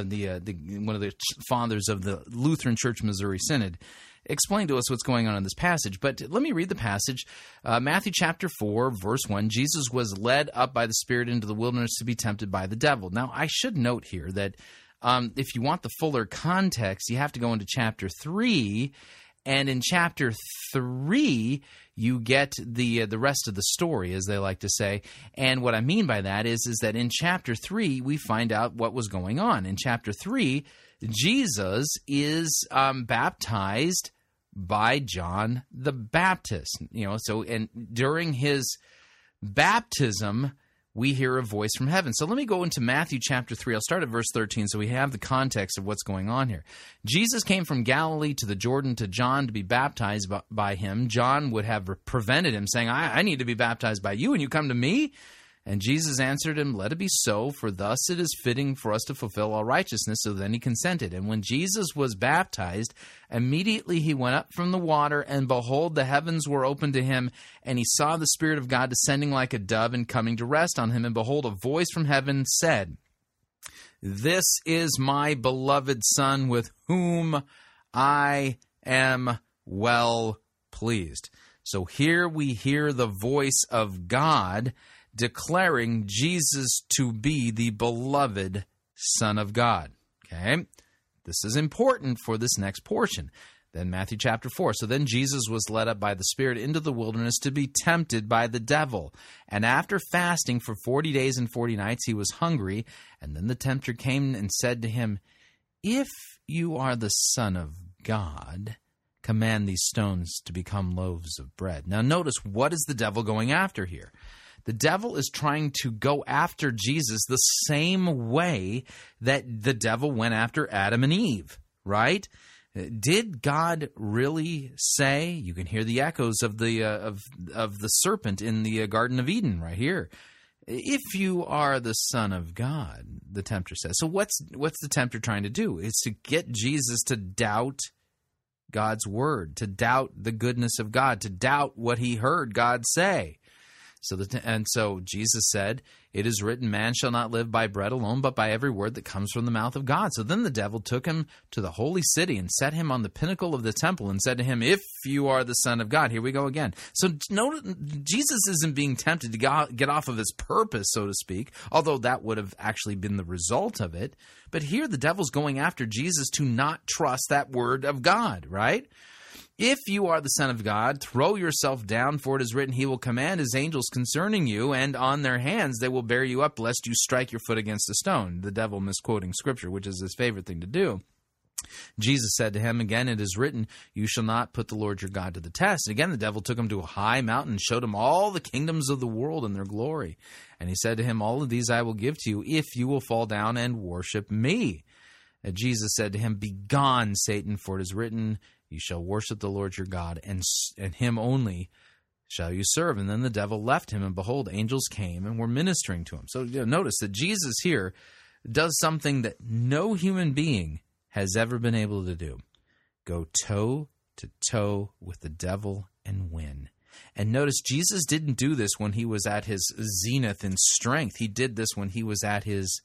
of the fathers of the Lutheran Church Missouri Synod, explain to us what's going on in this passage. But let me read the passage. Matthew chapter 4, verse 1, Jesus was led up by the Spirit into the wilderness to be tempted by the devil. Now, I should note here that if you want the fuller context, you have to go into chapter 3 And in chapter 3, you get the rest of the story, as they like to say. And what I mean by that is that in chapter 3, we find out what was going on. In chapter 3, Jesus is baptized by John the Baptist. You know, so and during his baptism, we hear a voice from heaven. So let me go into Matthew chapter 3. I'll start at verse 13 so we have the context of what's going on here. Jesus came from Galilee to the Jordan to John to be baptized by him. John would have prevented him, saying, I need to be baptized by you, and you come to me? And Jesus answered him, let it be so, for thus it is fitting for us to fulfill all righteousness. So then he consented. And when Jesus was baptized, immediately he went up from the water, and behold, the heavens were opened to him, and he saw the Spirit of God descending like a dove and coming to rest on him. And behold, a voice from heaven said, this is my beloved Son, with whom I am well pleased. So here we hear the voice of God declaring Jesus to be the beloved Son of God. Okay? This is important for this next portion. Then Matthew chapter 4. So then Jesus was led up by the Spirit into the wilderness to be tempted by the devil. And after fasting for 40 days and 40 nights, he was hungry. And then the tempter came and said to him, if you are the Son of God, command these stones to become loaves of bread. Now notice, what is the devil going after here? The devil is trying to go after Jesus the same way that the devil went after Adam and Eve, right? Did God really say? You can hear the echoes of the serpent in the Garden of Eden right here. If you are the Son of God, the tempter says. So what's the tempter trying to do? It's to get Jesus to doubt God's word, to doubt the goodness of God, to doubt what he heard God say. So Jesus said, it is written, man shall not live by bread alone, but by every word that comes from the mouth of God. So then the devil took him to the holy city and set him on the pinnacle of the temple and said to him, if you are the Son of God. Here we go again. So no, Jesus isn't being tempted to get off of his purpose, so to speak, although that would have actually been the result of it. But here the devil's going after Jesus to not trust that word of God, right? If you are the Son of God, throw yourself down, for it is written, he will command his angels concerning you, and on their hands they will bear you up, lest you strike your foot against a stone. The devil misquoting Scripture, which is his favorite thing to do. Jesus said to him again, it is written, you shall not put the Lord your God to the test. Again, the devil took him to a high mountain and showed him all the kingdoms of the world and their glory. And he said to him, all of these I will give to you, if you will fall down and worship me. And Jesus said to him, begone, Satan, for it is written, you shall worship the Lord your God, and him only shall you serve. And then the devil left him, and behold, angels came and were ministering to him. So notice that Jesus here does something that no human being has ever been able to do. Go toe-to-toe with the devil and win. And notice, Jesus didn't do this when he was at his zenith in strength. He did this when he was at his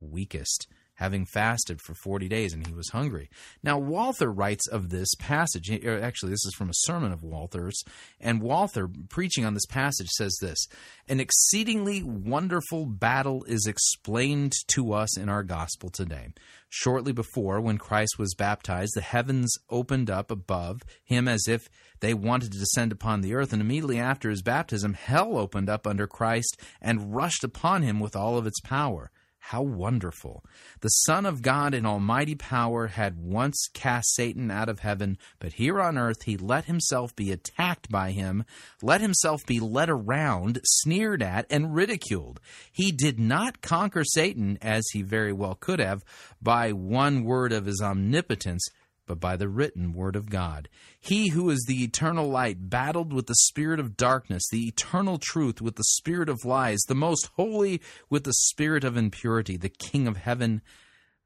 weakest, having fasted for 40 days, and he was hungry. Now, Walther writes of this passage. Actually, this is from a sermon of Walther's. And Walther, preaching on this passage, says this, an exceedingly wonderful battle is explained to us in our gospel today. Shortly before, when Christ was baptized, the heavens opened up above him as if they wanted to descend upon the earth, and immediately after his baptism, hell opened up under Christ and rushed upon him with all of its power. How wonderful. The Son of God in almighty power had once cast Satan out of heaven, but here on earth he let himself be attacked by him, let himself be led around, sneered at, and ridiculed. He did not conquer Satan, as he very well could have, by one word of his omnipotence, but by the written word of God. He who is the eternal light battled with the spirit of darkness, the eternal truth with the spirit of lies, the most holy with the spirit of impurity, the King of heaven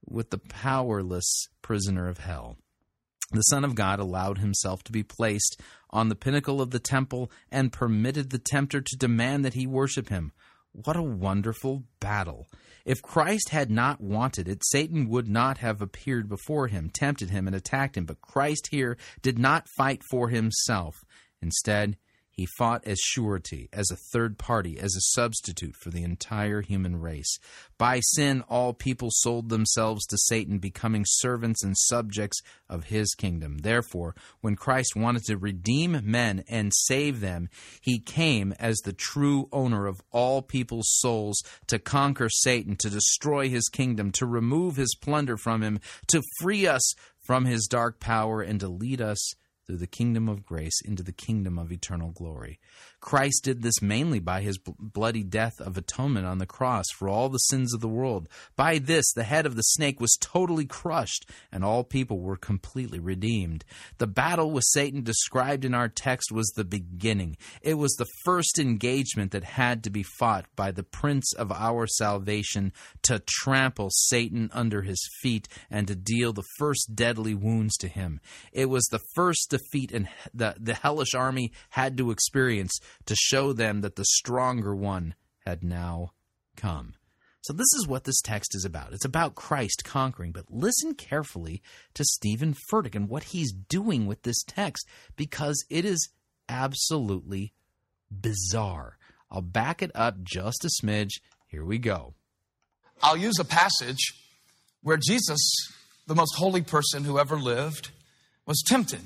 with the powerless prisoner of hell. The Son of God allowed himself to be placed on the pinnacle of the temple and permitted the tempter to demand that he worship him. What a wonderful battle. If Christ had not wanted it, Satan would not have appeared before him, tempted him, and attacked him. But Christ here did not fight for himself. Instead, He fought as surety, as a third party, as a substitute for the entire human race. By sin, all people sold themselves to Satan, becoming servants and subjects of his kingdom. Therefore, when Christ wanted to redeem men and save them, he came as the true owner of all people's souls to conquer Satan, to destroy his kingdom, to remove his plunder from him, to free us from his dark power, and to lead us through the kingdom of grace into the kingdom of eternal glory. Christ did this mainly by his bloody death of atonement on the cross for all the sins of the world. By this, the head of the snake was totally crushed, and all people were completely redeemed. The battle with Satan described in our text was the beginning. It was the first engagement that had to be fought by the Prince of our salvation to trample Satan under his feet and to deal the first deadly wounds to him. It was the first defeat and the hellish army had to experience to show them that the stronger one had now come. So this is what this text is about. It's about Christ conquering, but listen carefully to Stephen Furtick and what he's doing with this text, because it is absolutely bizarre. I'll back it up just a smidge. Here we go. I'll use a passage where Jesus, the most holy person who ever lived, was tempted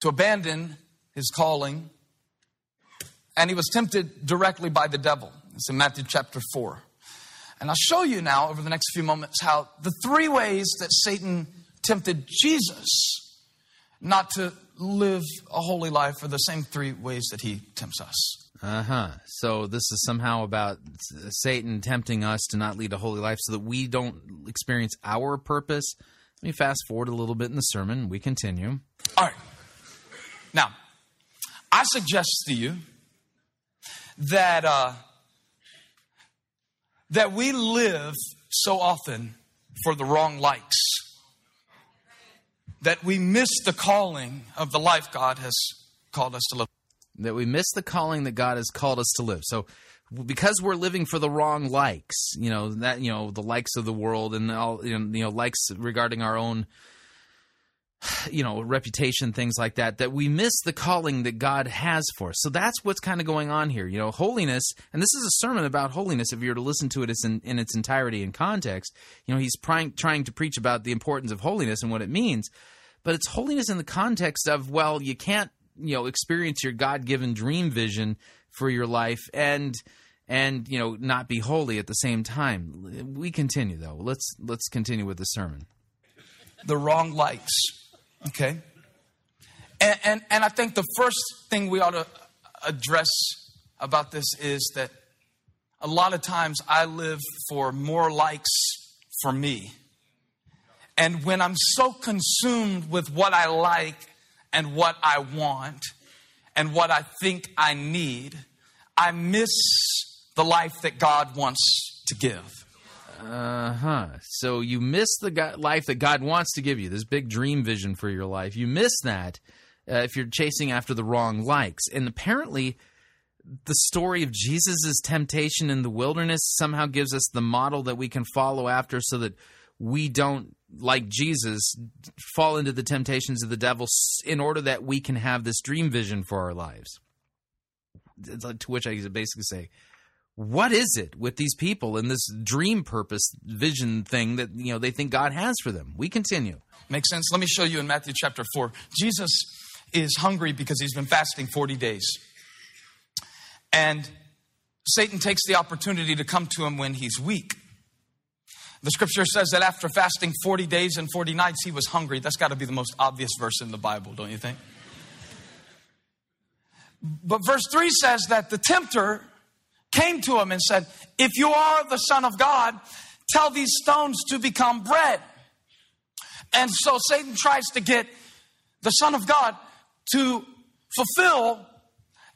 to abandon his calling, and he was tempted directly by the devil. It's in Matthew chapter 4. And I'll show you now over the next few moments how the three ways that Satan tempted Jesus not to live a holy life are the same three ways that he tempts us. Uh-huh. So this is somehow about Satan tempting us to not lead a holy life so that we don't experience our purpose. Let me fast forward a little bit in the sermon. We continue. All right. Now, I suggest to you that that we live so often for the wrong likes, that we miss the calling of the life God has called us to live. That we miss the calling that God has called us to live. So, because we're living for the wrong likes, the likes of the world and all, likes regarding our own, reputation, things like that, that we miss the calling that God has for us. So that's what's kind of going on here. Holiness, and this is a sermon about holiness. If you were to listen to it in its entirety and context, he's trying to preach about the importance of holiness and what it means. But it's holiness in the context of, well, you can't, experience your God-given dream vision for your life and not be holy at the same time. We continue, though. Let's continue with the sermon. The wrong likes. Okay. And I think the first thing we ought to address about this is that a lot of times I live for more likes for me. And when I'm so consumed with what I like and what I want and what I think I need, I miss the life that God wants to give. Uh-huh. So you miss the life that God wants to give you, this big dream vision for your life. You miss that if you're chasing after the wrong likes. And apparently, the story of Jesus' temptation in the wilderness somehow gives us the model that we can follow after so that we don't, like Jesus, fall into the temptations of the devil in order that we can have this dream vision for our lives. To which I basically say, what is it with these people and this dream purpose vision thing that, they think God has for them? We continue. Makes sense. Let me show you in Matthew chapter 4. Jesus is hungry because he's been fasting 40 days. And Satan takes the opportunity to come to him when he's weak. The scripture says that after fasting 40 days and 40 nights, he was hungry. That's got to be the most obvious verse in the Bible, don't you think? But verse 3 says that the tempter came to him and said, "If you are the Son of God, tell these stones to become bread." And so Satan tries to get the Son of God to fulfill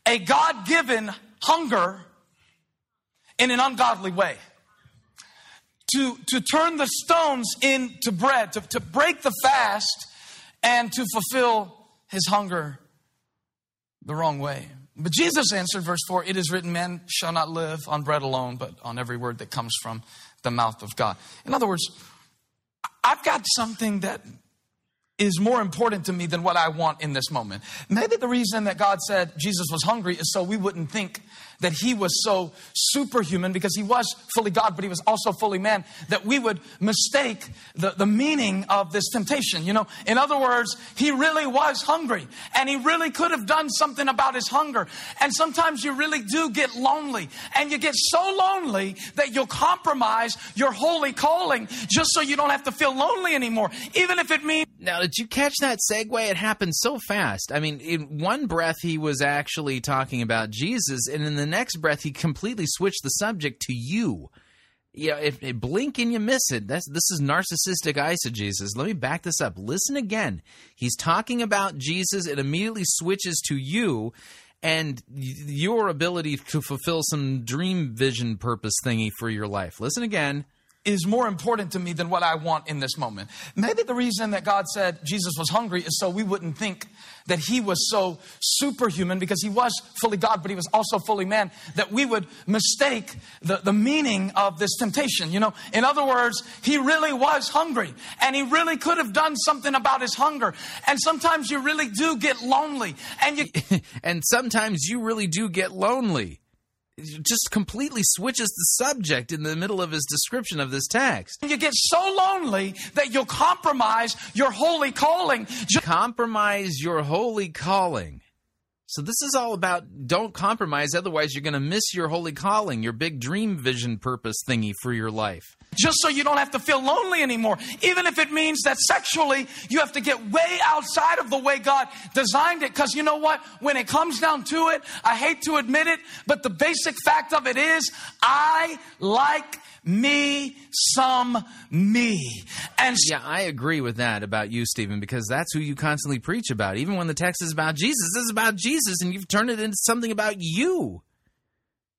a God-given hunger in an ungodly way. To turn the stones into bread, to break the fast and to fulfill his hunger the wrong way. But Jesus answered, verse 4, "It is written, man shall not live on bread alone, but on every word that comes from the mouth of God." In other words, I've got something that is more important to me than what I want in this moment. Maybe the reason that God said Jesus was hungry is so we wouldn't think that he was so superhuman, because he was fully God, but he was also fully man, that we would mistake the meaning of this temptation. You know, in other words, he really was hungry, and he really could have done something about his hunger. And sometimes you really do get lonely, and you get so lonely that you'll compromise your holy calling just so you don't have to feel lonely anymore, even if it means... Now, did you catch that segue? It happened so fast. I mean, in one breath, he was actually talking about Jesus, and in the next breath, he completely switched the subject to you. You know, if blink and you miss it. This is narcissistic eisegesis. Let me back this up. Listen again. He's talking about Jesus. It immediately switches to you and your ability to fulfill some dream vision purpose thingy for your life. Listen again. Is more important to me than what I want in this moment. Maybe the reason that God said Jesus was hungry is so we wouldn't think that he was so superhuman, because he was fully God, but he was also fully man, that we would mistake the meaning of this temptation. You know, in other words, he really was hungry, and he really could have done something about his hunger. And sometimes you really do get lonely, and you just completely switches the subject in the middle of his description of this text. You get so lonely that you'll compromise your holy calling. Compromise your holy calling. So this is all about don't compromise, otherwise you're going to miss your holy calling, your big dream vision purpose thingy for your life. Just so you don't have to feel lonely anymore, even if it means that sexually you have to get way outside of the way God designed it. Because you know what? When it comes down to it, I hate to admit it, but the basic fact of it is I like me some me. And yeah, I agree with that about you, Stephen, because that's who you constantly preach about. Even when the text is about Jesus, this is about Jesus, and you've turned it into something about you.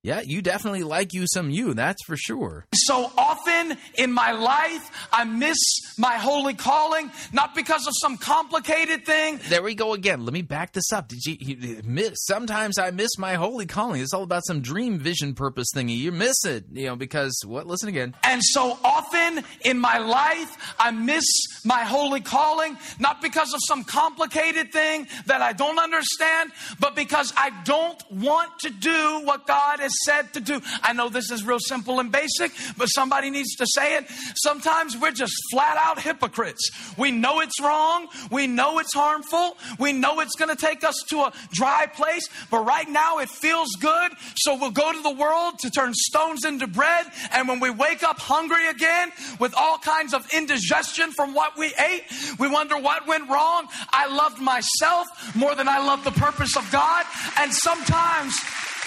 Yeah, you definitely like you some you, that's for sure. So often in my life, I miss my holy calling, not because of some complicated thing. There we go again. Let me back this up. Did you miss? Sometimes I miss my holy calling. It's all about some dream vision purpose thingy. You miss it, you know, because what? Listen again. And so often in my life, I miss my holy calling, not because of some complicated thing that I don't understand, but because I don't want to do what God has said to do. I know this is real simple and basic, but somebody needs to say it. Sometimes we're just flat out hypocrites. We know it's wrong. We know it's harmful. We know it's going to take us to a dry place, but right now it feels good. So we'll go to the world to turn stones into bread. And when we wake up hungry again with all kinds of indigestion from what we ate, we wonder what went wrong. I loved myself more than I loved the purpose of God. And sometimes,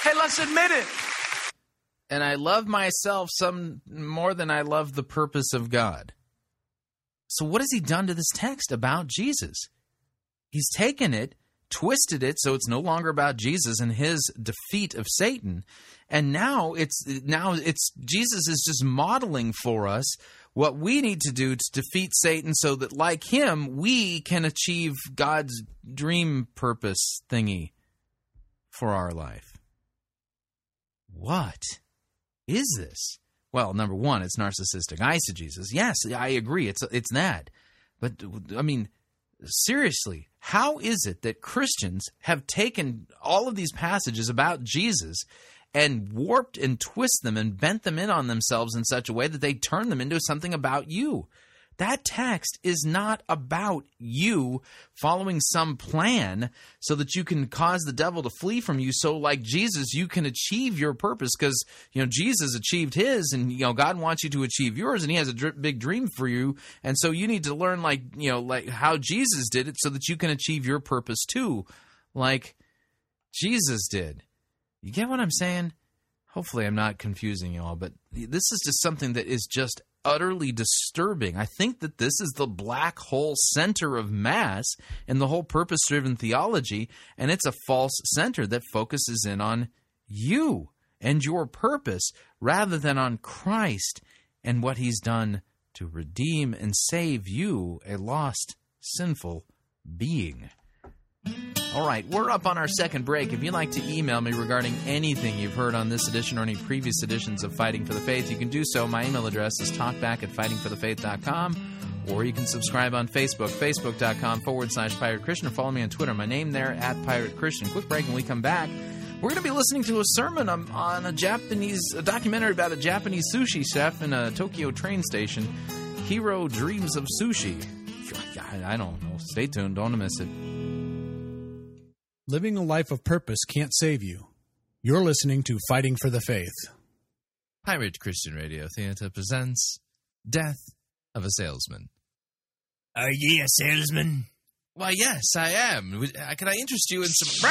hey, let's admit it. And I love myself some more than I love the purpose of God. So what has he done to this text about Jesus? He's taken it, twisted it, so it's no longer about Jesus and his defeat of Satan. And now it's Jesus is just modeling for us what we need to do to defeat Satan so that, like him, we can achieve God's dream purpose thingy for our life. What is this? Well, number one, it's narcissistic eisegesis. Yes, I agree. It's that. But, I mean, seriously, how is it that Christians have taken all of these passages about Jesus and warped and twist them and bent them in on themselves in such a way that they turn them into something about you? That text is not about you following some plan so that you can cause the devil to flee from you. So like Jesus, you can achieve your purpose, because, you know, Jesus achieved his, and, you know, God wants you to achieve yours, and he has a big dream for you. And so you need to learn, like, you know, like how Jesus did it so that you can achieve your purpose too, like Jesus did. You get what I'm saying? Hopefully I'm not confusing you all, but this is just something that is just utterly disturbing. I think that this is the black hole center of mass and the whole purpose-driven theology, and it's a false center that focuses in on you and your purpose rather than on Christ and what he's done to redeem and save you, a lost, sinful being. All right, we're up on our second break. If you'd like to email me regarding anything you've heard on this edition or any previous editions of Fighting for the Faith, you can do so. My email address is talkback@fightingforthefaith.com, Or you can subscribe on Facebook, facebook.com/Pirate Christian, or follow me on Twitter. My name there, @Pirate Christian. Quick break. When we come back, we're going to be listening to a sermon on a documentary about a Japanese sushi chef in a Tokyo train station, Jiro Dreams of Sushi. I don't know. Stay tuned. Don't miss it. Living a life of purpose can't save you. You're listening to Fighting for the Faith. Pirate Christian Radio Theater presents Death of a Salesman. Are ye a salesman? Why, yes, I am. Can I interest you in some...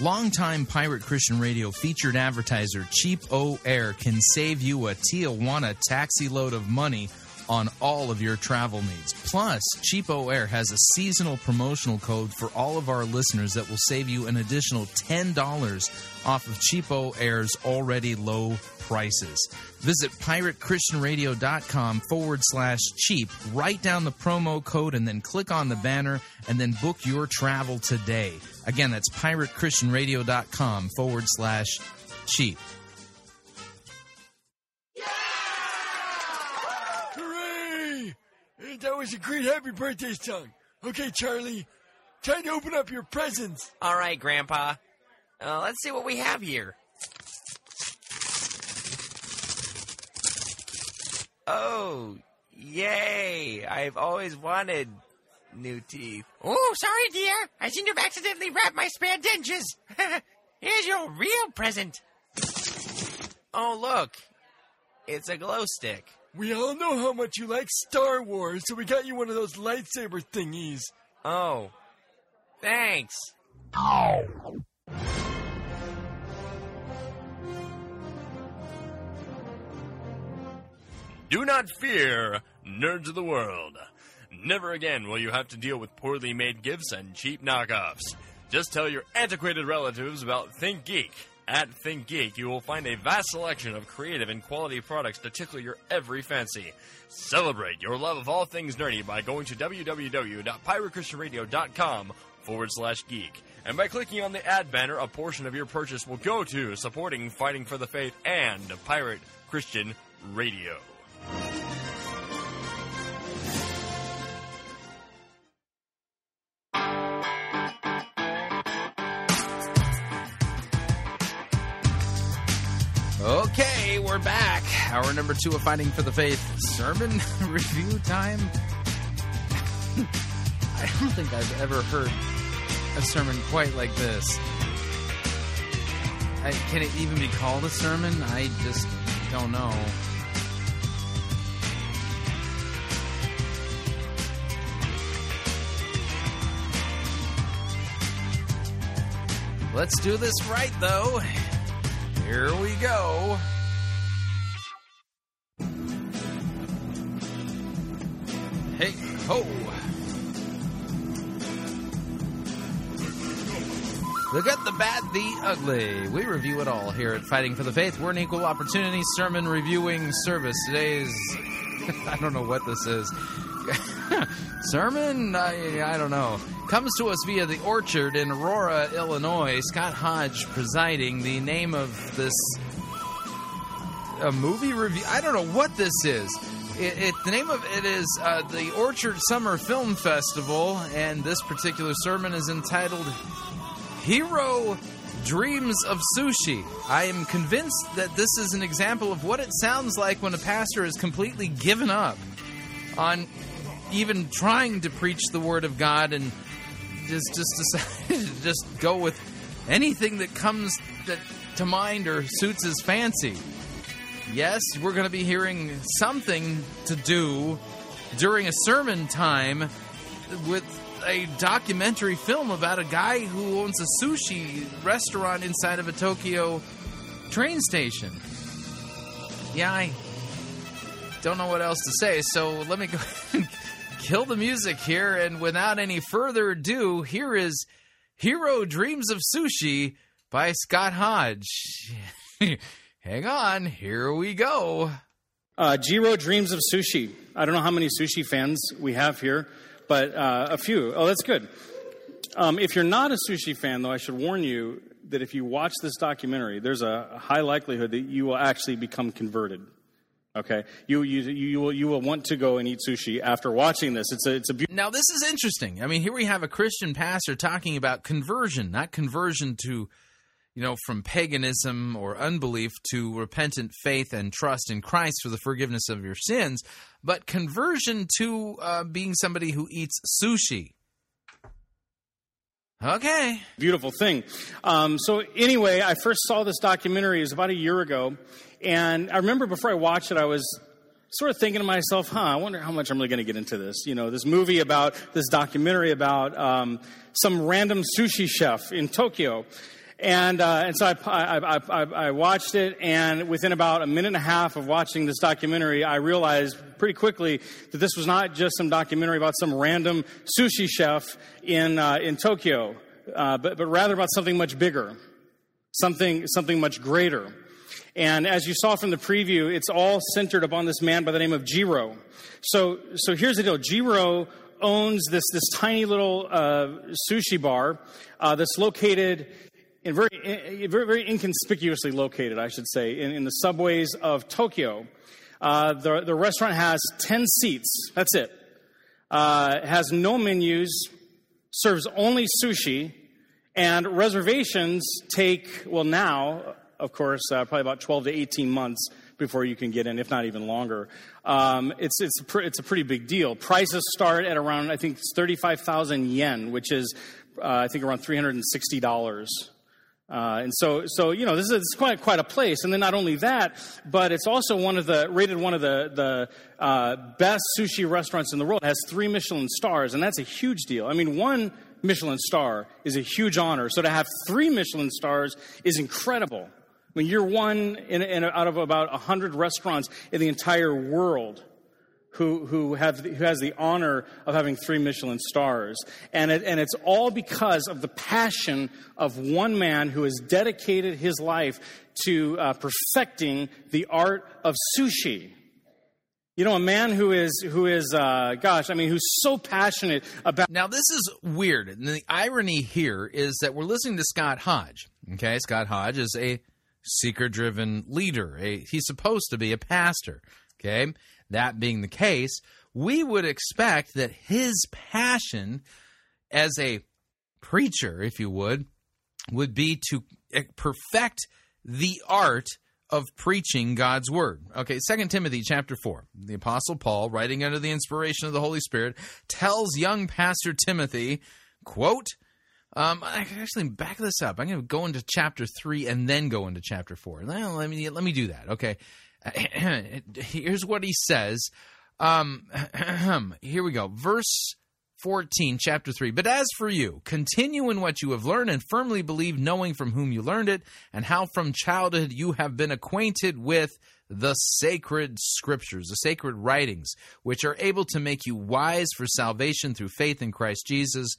Longtime Pirate Christian Radio featured advertiser Cheapo Air can save you a Tijuana taxi load of money on all of your travel needs. Plus, Cheapo Air has a seasonal promotional code for all of our listeners that will save you an additional $10 off of Cheapo Air's already low prices. Visit piratechristianradio.com/cheap, write down the promo code, and then click on the banner, and then book your travel today. Again, that's piratechristianradio.com/cheap. Yeah! Hooray! That was a great happy birthday song. Okay, Charlie, time to open up your presents. All right, Grandpa. Let's see what we have here. Oh, yay! I've always wanted new teeth. Oh, sorry, dear. I seem to have accidentally wrapped my spare dentures. Here's your real present. Oh, look. It's a glow stick. We all know how much you like Star Wars, so we got you one of those lightsaber thingies. Oh, thanks. Ow. Do not fear, nerds of the world. Never again will you have to deal with poorly made gifts and cheap knockoffs. Just tell your antiquated relatives about Think Geek. At Think Geek, you will find a vast selection of creative and quality products to tickle your every fancy. Celebrate your love of all things nerdy by going to www.piratechristianradio.com/geek. And by clicking on the ad banner, a portion of your purchase will go to supporting Fighting for the Faith and Pirate Christian Radio. Okay, we're back. Hour number 2 of Fighting for the Faith. Sermon review time? I don't think I've ever heard a sermon quite like this. Can it even be called a sermon? I just don't know. Let's do this right, though. Here we go. Hey, ho. The good, the bad, the ugly. We review it all here at Fighting for the Faith. We're an equal opportunity sermon reviewing service. Today's... I don't know what this is. Sermon? I don't know. Comes to us via The Orchard in Aurora, Illinois. Scott Hodge presiding. The name of this... a movie review? I don't know what this is. The name of it is The Orchard Summer Film Festival, and this particular sermon is entitled Jiro Dreams of Sushi. I am convinced that this is an example of what it sounds like when a pastor has completely given up on even trying to preach the Word of God and just decided to just go with anything that comes to mind or suits his fancy. Yes, we're going to be hearing something to do during a sermon time with a documentary film about a guy who owns a sushi restaurant inside of a Tokyo train station. Yeah, I don't know what else to say, so let me go ahead and kill the music here. And without any further ado, here is Jiro Dreams of Sushi by Scott Hodge. Hang on, here we go. Jiro Dreams of Sushi. I don't know how many sushi fans we have here, but a few. Oh, that's good. If you're not a sushi fan, though, I should warn you that if you watch this documentary, there's a high likelihood that you will actually become converted. Okay, you will want to go and eat sushi after watching this. It's a beautiful. Now this is interesting. I mean, here we have a Christian pastor talking about conversion, not conversion to, you know, from paganism or unbelief to repentant faith and trust in Christ for the forgiveness of your sins, but conversion to being somebody who eats sushi. Okay. Beautiful thing. So anyway, I first saw this documentary. It was about a year ago. And I remember before I watched it, I was sort of thinking to myself, I wonder how much I'm really going to get into this. You know, this movie about, this documentary about some random sushi chef in Tokyo. And so I watched it, and within about a minute and a half of watching this documentary, I realized pretty quickly that this was not just some documentary about some random sushi chef in Tokyo, but rather about something much bigger, something much greater. And as you saw from the preview, it's all centered upon this man by the name of Jiro. So here's the deal: Jiro owns this tiny little sushi bar that's located. And very inconspicuously located, I should say, in the subways of Tokyo. The restaurant has 10 seats. That's it. It has no menus, serves only sushi, and reservations take, well, now, of course, probably about 12 to 18 months before you can get in, if not even longer. It's a pretty big deal. Prices start at around, I think, 35,000 yen, which is, I think, around $360. And so you know, this is quite a place. And then not only that, but it's also rated one of the best sushi restaurants in the world. It has 3 Michelin stars, and that's a huge deal. I mean, 1 Michelin star is a huge honor. So to have 3 Michelin stars is incredible. I mean, you're one in out of about 100 restaurants in the entire world who has the honor of having 3 Michelin stars. And it's all because of the passion of one man who has dedicated his life to perfecting the art of sushi. You know, a man who's so passionate about... Now, this is weird. And the irony here is that we're listening to Scott Hodge. Okay, Scott Hodge is a seeker-driven leader. He's supposed to be a pastor. Okay? That being the case, we would expect that his passion as a preacher, if you would be to perfect the art of preaching God's word. Okay, 2 Timothy chapter 4, the Apostle Paul, writing under the inspiration of the Holy Spirit, tells young Pastor Timothy, quote, I can actually back this up. I'm going to go into chapter 3 and then go into chapter 4. Well, let me do that, okay? Here's what he says. Here we go. Verse 14, chapter 3. But as for you, continue in what you have learned and firmly believe, knowing from whom you learned it and how from childhood you have been acquainted with the sacred scriptures, the sacred writings, which are able to make you wise for salvation through faith in Christ Jesus.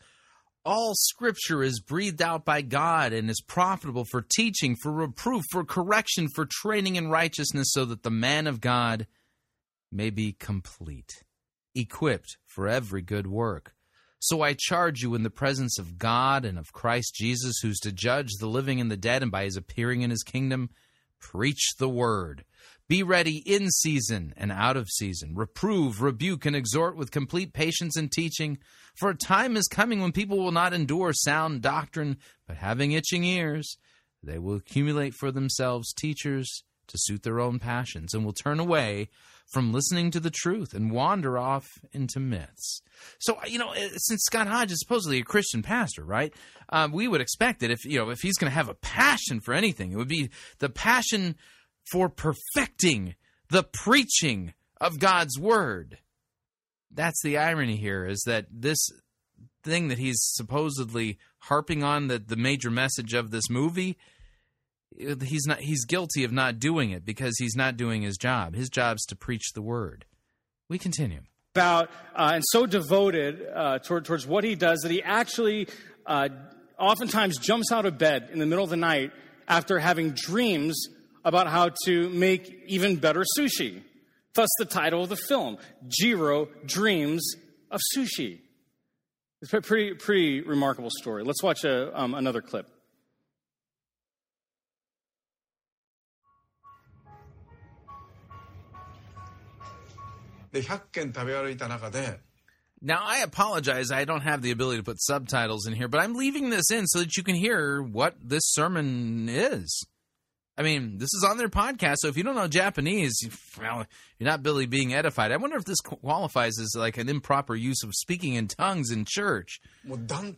All scripture is breathed out by God and is profitable for teaching, for reproof, for correction, for training in righteousness, so that the man of God may be complete, equipped for every good work. So I charge you in the presence of God and of Christ Jesus, who's to judge the living and the dead, and by his appearing in his kingdom, preach the word. Be ready in season and out of season. Reprove, rebuke, and exhort with complete patience and teaching. For a time is coming when people will not endure sound doctrine, but having itching ears, they will accumulate for themselves teachers to suit their own passions, and will turn away from listening to the truth and wander off into myths. So, you know, since Scott Hodge is supposedly a Christian pastor, right, we would expect that if he's going to have a passion for anything, it would be the passion for perfecting the preaching of God's word. That's the irony here, is that this thing that he's supposedly harping on, that the major message of this movie, he's not. He's guilty of not doing it because he's not doing his job. His job's to preach the word. We continue. About and so devoted towards what he does that he actually oftentimes jumps out of bed in the middle of the night after having dreams about how to make even better sushi. Thus the title of the film, Jiro Dreams of Sushi. It's a pretty remarkable story. Let's watch another clip. Now, I apologize. I don't have the ability to put subtitles in here, but I'm leaving this in so that you can hear what this sermon is. I mean, this is on their podcast, so if you don't know Japanese, well, you're not really being edified. I wonder if this qualifies as like an improper use of speaking in tongues in church. Wait, a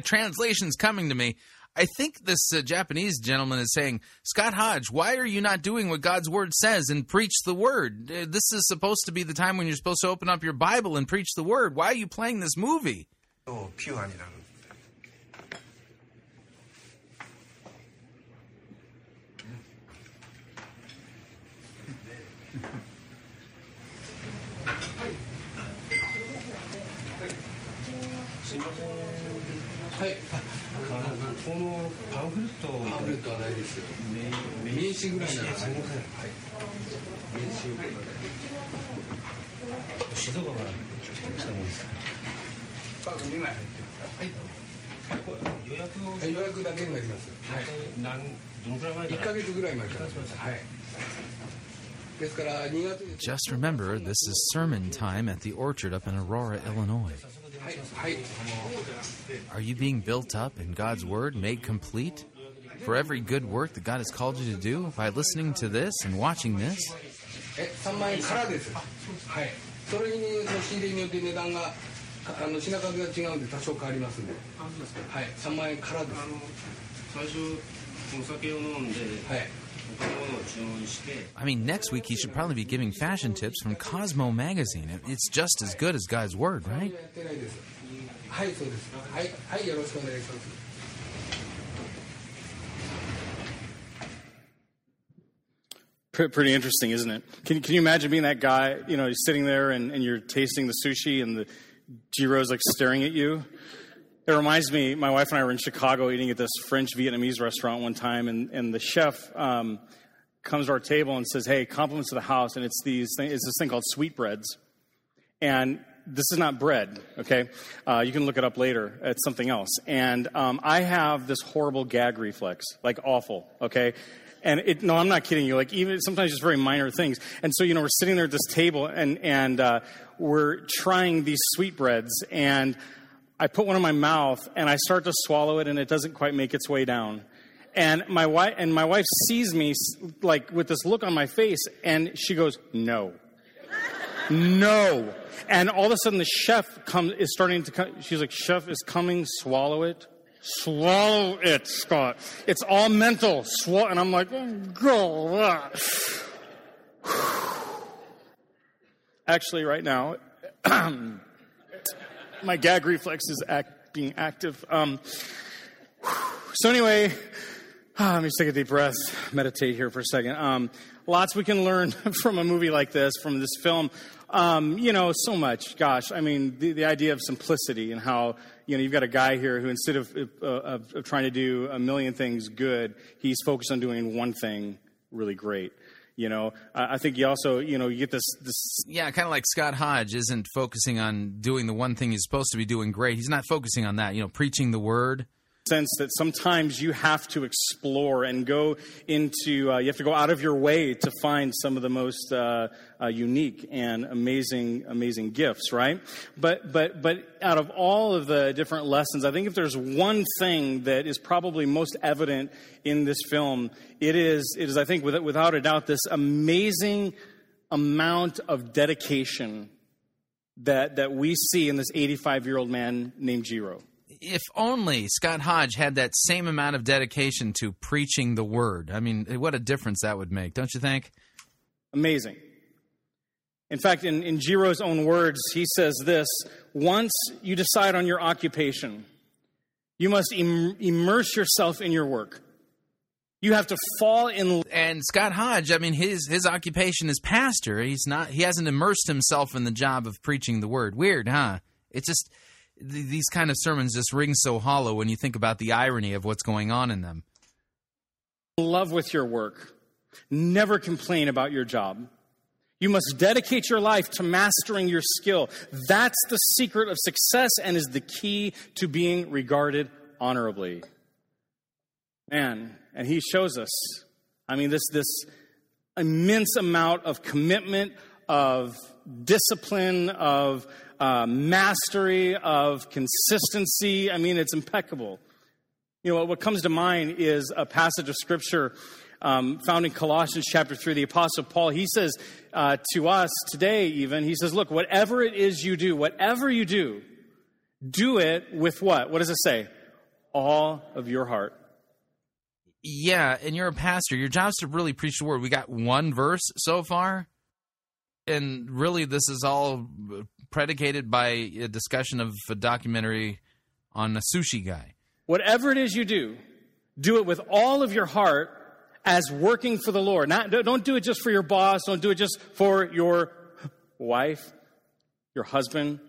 translation's coming to me. I think this Japanese gentleman is saying, Scott Hodge, why are you not doing what God's word says and preach the word? This is supposed to be the time when you're supposed to open up your Bible and preach the word. Why are you playing this movie? Just remember, this is sermon time at the Orchard up in Aurora, Illinois. Are you being built up in God's word, made complete for every good work that God has called you to do by listening to this and watching this? I mean, next week he should probably be giving fashion tips from Cosmo magazine. It's just as good as God's word, right? Pretty interesting, isn't it? Can you imagine being that guy, you know, sitting there and you're tasting the sushi and the Jiro's like staring at you? It reminds me, my wife and I were in Chicago eating at this French Vietnamese restaurant one time, and the chef comes to our table and says, hey, compliments to the house, and it's this thing called sweetbreads. And this is not bread, okay? You can look it up later. It's something else. And I have this horrible gag reflex, like awful, okay? And no, I'm not kidding you. Like even sometimes just very minor things. And so, you know, we're sitting there at this table, and we're trying these sweetbreads, and I put one in my mouth and I start to swallow it and it doesn't quite make its way down. And my wife sees me like with this look on my face and she goes, "No." No. And all of a sudden the chef is starting to come. She's like, "Chef is coming, swallow it. Swallow it, Scott. It's all mental." And I'm like, "Oh, God." Actually, right now, my gag reflex is being active. So anyway, let me just take a deep breath, meditate here for a second. Lots we can learn from a movie like this, from this film. So much. Gosh, I mean, the idea of simplicity and how, you've got a guy here who instead of trying to do a million things good, he's focused on doing one thing really great. I think you also, you get this. Yeah, kind of like Scott Hodge isn't focusing on doing the one thing he's supposed to be doing great. He's not focusing on that, preaching the word. Sense that sometimes you have to explore and go into, you have to go out of your way to find some of the most unique and amazing gifts, right? But out of all of the different lessons, I think if there's one thing that is probably most evident in this film, it is I think without a doubt this amazing amount of dedication that we see in this 85-year-old man named Jiro. If only Scott Hodge had that same amount of dedication to preaching the word. I mean, what a difference that would make, don't you think? Amazing. In fact, in Jiro's own words, he says this: once you decide on your occupation, you must immerse yourself in your work. You have to fall in. And Scott Hodge, I mean, his occupation is pastor. He hasn't immersed himself in the job of preaching the word. Weird, huh? It's just... these kind of sermons just ring so hollow when you think about the irony of what's going on in them. In love with your work. Never complain about your job. You must dedicate your life to mastering your skill. That's the secret of success and is the key to being regarded honorably. Man, and he shows us. I mean, this immense amount of commitment, of discipline, of mastery, of consistency. I mean, it's impeccable. What comes to mind is a passage of Scripture found in Colossians chapter 3. The Apostle Paul, he says to us today even, he says, look, whatever it is you do, do it with what? What does it say? All of your heart. Yeah, and you're a pastor. Your job is to really preach the word. We got one verse so far. And really, this is all predicated by a discussion of a documentary on a sushi guy. Whatever it is you do, do it with all of your heart as working for the Lord. Don't do it just for your boss. Don't do it just for your wife, your husband.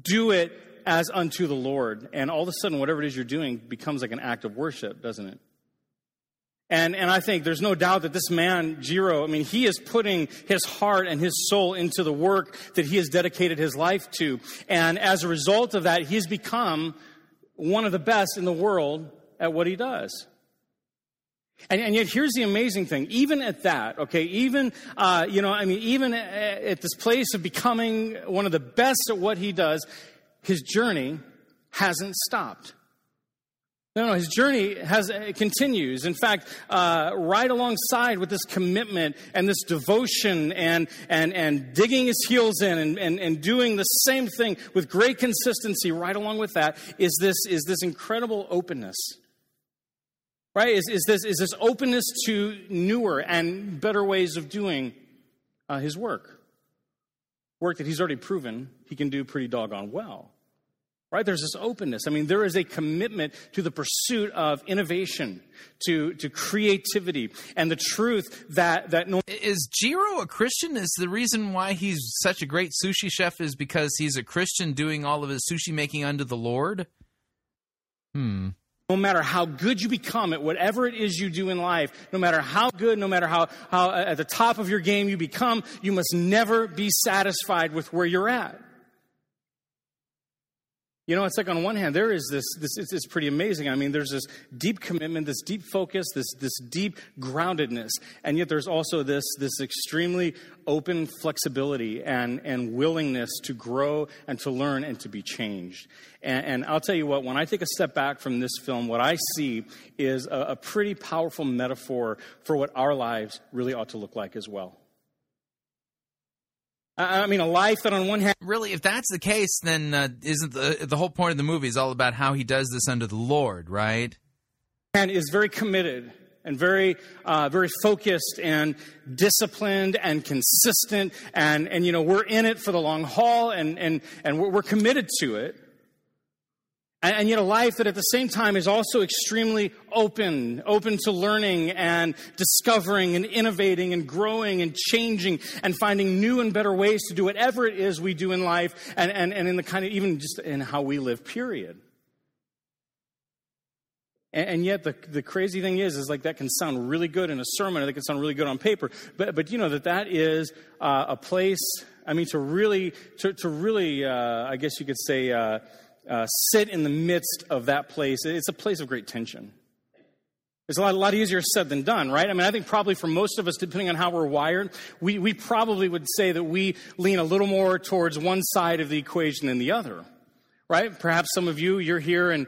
Do it as unto the Lord. And all of a sudden, whatever it is you're doing becomes like an act of worship, doesn't it? And I think there's no doubt that this man, Jiro, I mean, he is putting his heart and his soul into the work that he has dedicated his life to. And as a result of that, he's become one of the best in the world at what he does. And yet here's the amazing thing. Even at that, okay, even at this place of becoming one of the best at what he does, his journey hasn't stopped. No, his journey continues. In fact, right alongside with this commitment and this devotion and digging his heels in and doing the same thing with great consistency, right along with that is this incredible openness. Right? Is this openness to newer and better ways of doing his work. Work that he's already proven he can do pretty doggone well. Right? There's this openness. I mean, there is a commitment to the pursuit of innovation, to creativity, and the truth that Is Jiro a Christian? Is the reason why he's such a great sushi chef is because he's a Christian doing all of his sushi making unto the Lord? No matter how good you become at whatever it is you do in life, no matter how good, no matter how at the top of your game you become, you must never be satisfied with where you're at. It's like on one hand, there is this it's pretty amazing. I mean, there's this deep commitment, this deep focus, this deep groundedness. And yet there's also this extremely open flexibility and willingness to grow and to learn and to be changed. And I'll tell you what, when I take a step back from this film, what I see is a pretty powerful metaphor for what our lives really ought to look like as well. I mean, a life that on one hand... Really, if that's the case, then isn't the whole point of the movie is all about how he does this under the Lord, right? And is very committed and very focused and disciplined and consistent. And we're in it for the long haul and we're committed to it. And yet a life that at the same time is also extremely open to learning and discovering and innovating and growing and changing and finding new and better ways to do whatever it is we do in life and in the kind of even just in how we live, period. And yet the crazy thing is like that can sound really good in a sermon, or that can sound really good on paper. But you know that is a place, I mean, to really, I guess you could say, sit in the midst of that place. It's a place of great tension. It's a lot easier said than done, right? I mean, I think probably for most of us, depending on how we're wired, we probably would say that we lean a little more towards one side of the equation than the other. Right? Perhaps some of you're here and,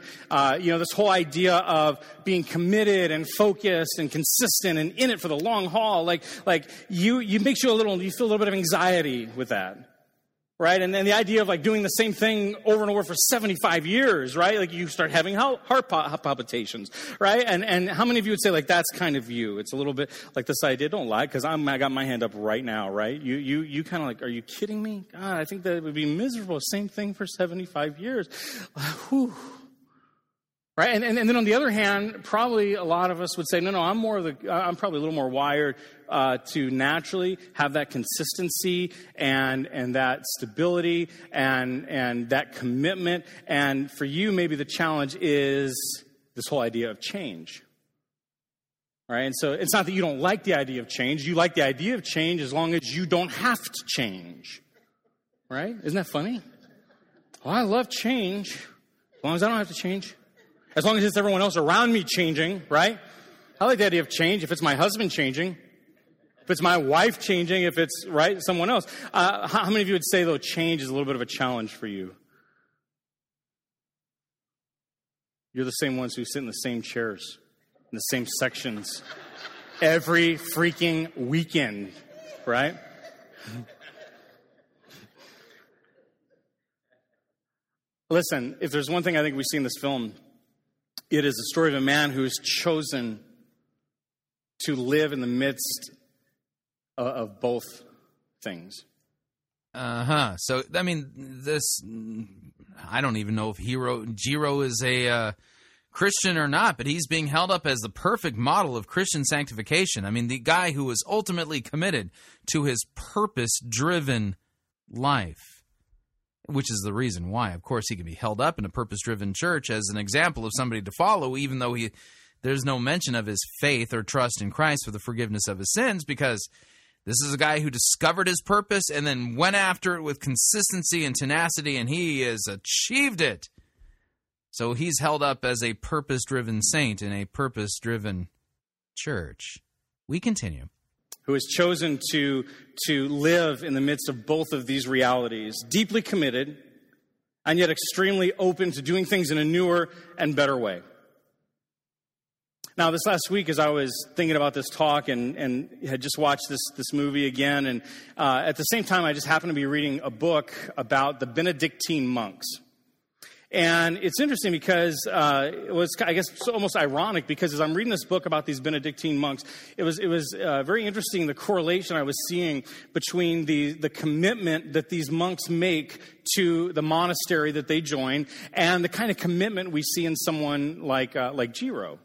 this whole idea of being committed and focused and consistent and in it for the long haul, you feel a little bit of anxiety with that. Right? And then the idea of doing the same thing over and over for 75 years, right? You start having heart palpitations, right? And how many of you would say that's kind of you? It's a little bit like this idea, don't lie, because I got my hand up right now, right? You kind of are you kidding me? God, I think that it would be miserable. Same thing for 75 years. Whew. Right? And then on the other hand, probably a lot of us would say, no, I'm probably a little more wired to naturally have that consistency and that stability and that commitment. And for you, maybe the challenge is this whole idea of change. All right? And so it's not that you don't like the idea of change. You like the idea of change as long as you don't have to change. Right? Isn't that funny? Well, I love change as long as I don't have to change. As long as it's everyone else around me changing, right? I like the idea of change. If it's my husband changing, if it's my wife changing, if it's, right, someone else. How many of you would say, though, change is a little bit of a challenge for you? You're the same ones who sit in the same chairs, in the same sections, every freaking weekend, right? Listen, if there's one thing I think we see in this film, it is the story of a man who has chosen to live in the midst of both things. Uh-huh. So, I mean, this, I don't even know if Jiro is a Christian or not, but he's being held up as the perfect model of Christian sanctification. I mean, the guy who was ultimately committed to his purpose-driven life. Which is the reason why, of course, he can be held up in a purpose-driven church as an example of somebody to follow, even though there's no mention of his faith or trust in Christ for the forgiveness of his sins, because this is a guy who discovered his purpose and then went after it with consistency and tenacity, and he has achieved it. So he's held up as a purpose-driven saint in a purpose-driven church. We continue. Who has chosen to live in the midst of both of these realities, deeply committed and yet extremely open to doing things in a newer and better way. Now, this last week, as I was thinking about this talk and had just watched this movie again, and at the same time, I just happened to be reading a book about the Benedictine monks. And it's interesting because it was, I guess, almost ironic because as I'm reading this book about these Benedictine monks, it was very interesting, the correlation I was seeing between the commitment that these monks make to the monastery that they join and the kind of commitment we see in someone like Jiro.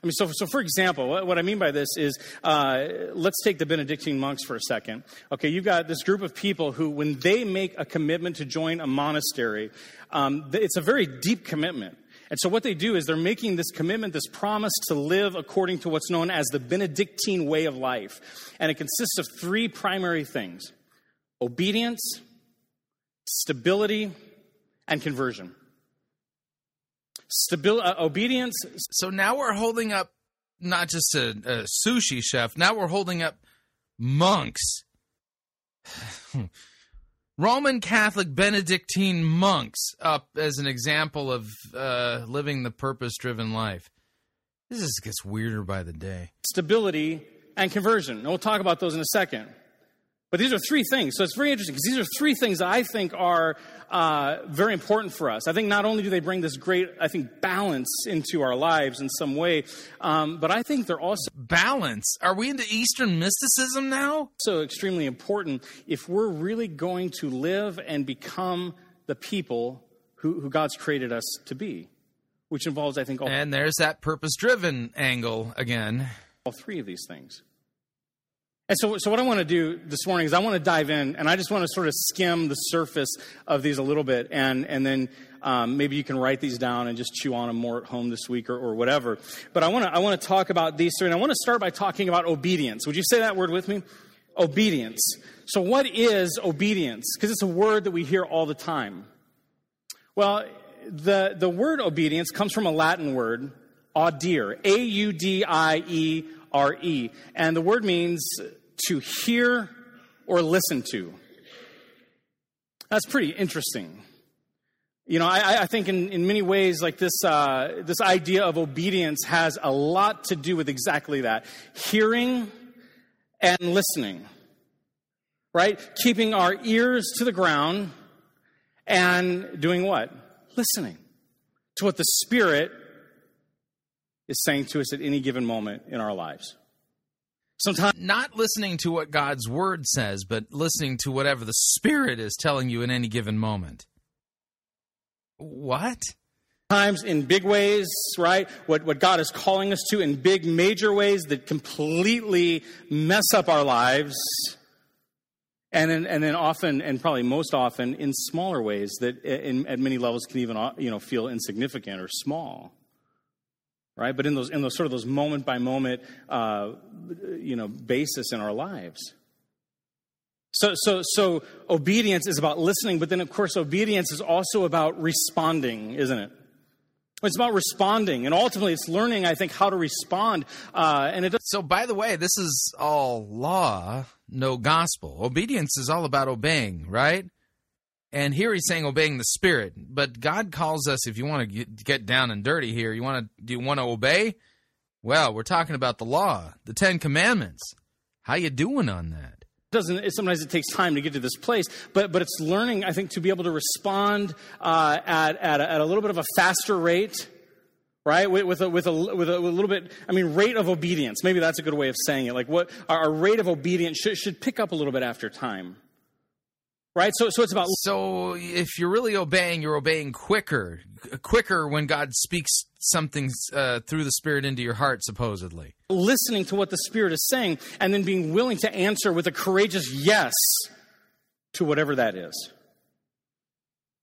I mean, so for example, what I mean by this is, let's take the Benedictine monks for a second. Okay, you've got this group of people who, when they make a commitment to join a monastery, it's a very deep commitment. And so what they do is they're making this commitment, this promise to live according to what's known as the Benedictine way of life. And it consists of three primary things: obedience, stability, and conversion. Obedience. So now we're holding up not just a sushi chef. Now we're holding up monks. Roman Catholic Benedictine monks up as an example of living the purpose-driven life. This just gets weirder by the day. Stability and conversion. And we'll talk about those in a second. But these are three things. So it's very interesting because these are three things that I think are very important for us. I think not only do they bring this great, balance into our lives in some way, but I think they're also... Balance? Are we into Eastern mysticism now? So extremely important if we're really going to live and become the people who God's created us to be, which involves, I think, all... And there's that purpose-driven angle again. All three of these things. And so what I want to do this morning is I want to dive in, and I just want to sort of skim the surface of these a little bit, and then maybe you can write these down and just chew on them more at home this week or whatever. But I want to talk about these three, and I want to start by talking about obedience. Would you say that word with me? Obedience. So what is obedience? Because it's a word that we hear all the time. Well, the word obedience comes from a Latin word, audire, A-U-D-I-E-R-E. And the word means to hear or listen to. That's pretty interesting. You know, I think in many ways, like this idea of obedience has a lot to do with exactly that. Hearing and listening, right? Keeping our ears to the ground and doing what? Listening to what the Spirit is saying to us at any given moment in our lives. Sometimes not listening to what God's Word says, but listening to whatever the Spirit is telling you in any given moment. What? Times in big ways, right? What God is calling us to in big, major ways that completely mess up our lives. And then often, and probably most often, in smaller ways that at many levels can even, you know, feel insignificant or small. Right? But in those sort of those moment by moment, basis in our lives. So obedience is about listening, but then of course obedience is also about responding, isn't it? It's about responding, and ultimately it's learning, I think, how to respond. So, by the way, this is all law, no gospel. Obedience is all about obeying, right? And here he's saying obeying the Spirit. But God calls us, if you want to get down and dirty here, do you want to obey? Well, we're talking about the law, the Ten Commandments. How you doing on that? Sometimes it takes time to get to this place, but it's learning, I think, to be able to respond at a little bit of a faster rate, right? With a little bit, rate of obedience. Maybe that's a good way of saying it. Like what our rate of obedience should pick up a little bit after time, right? So it's about. So if you're really obeying, you're obeying quicker when God speaks something through the Spirit into your heart, supposedly. Listening to what the Spirit is saying and then being willing to answer with a courageous yes to whatever that is.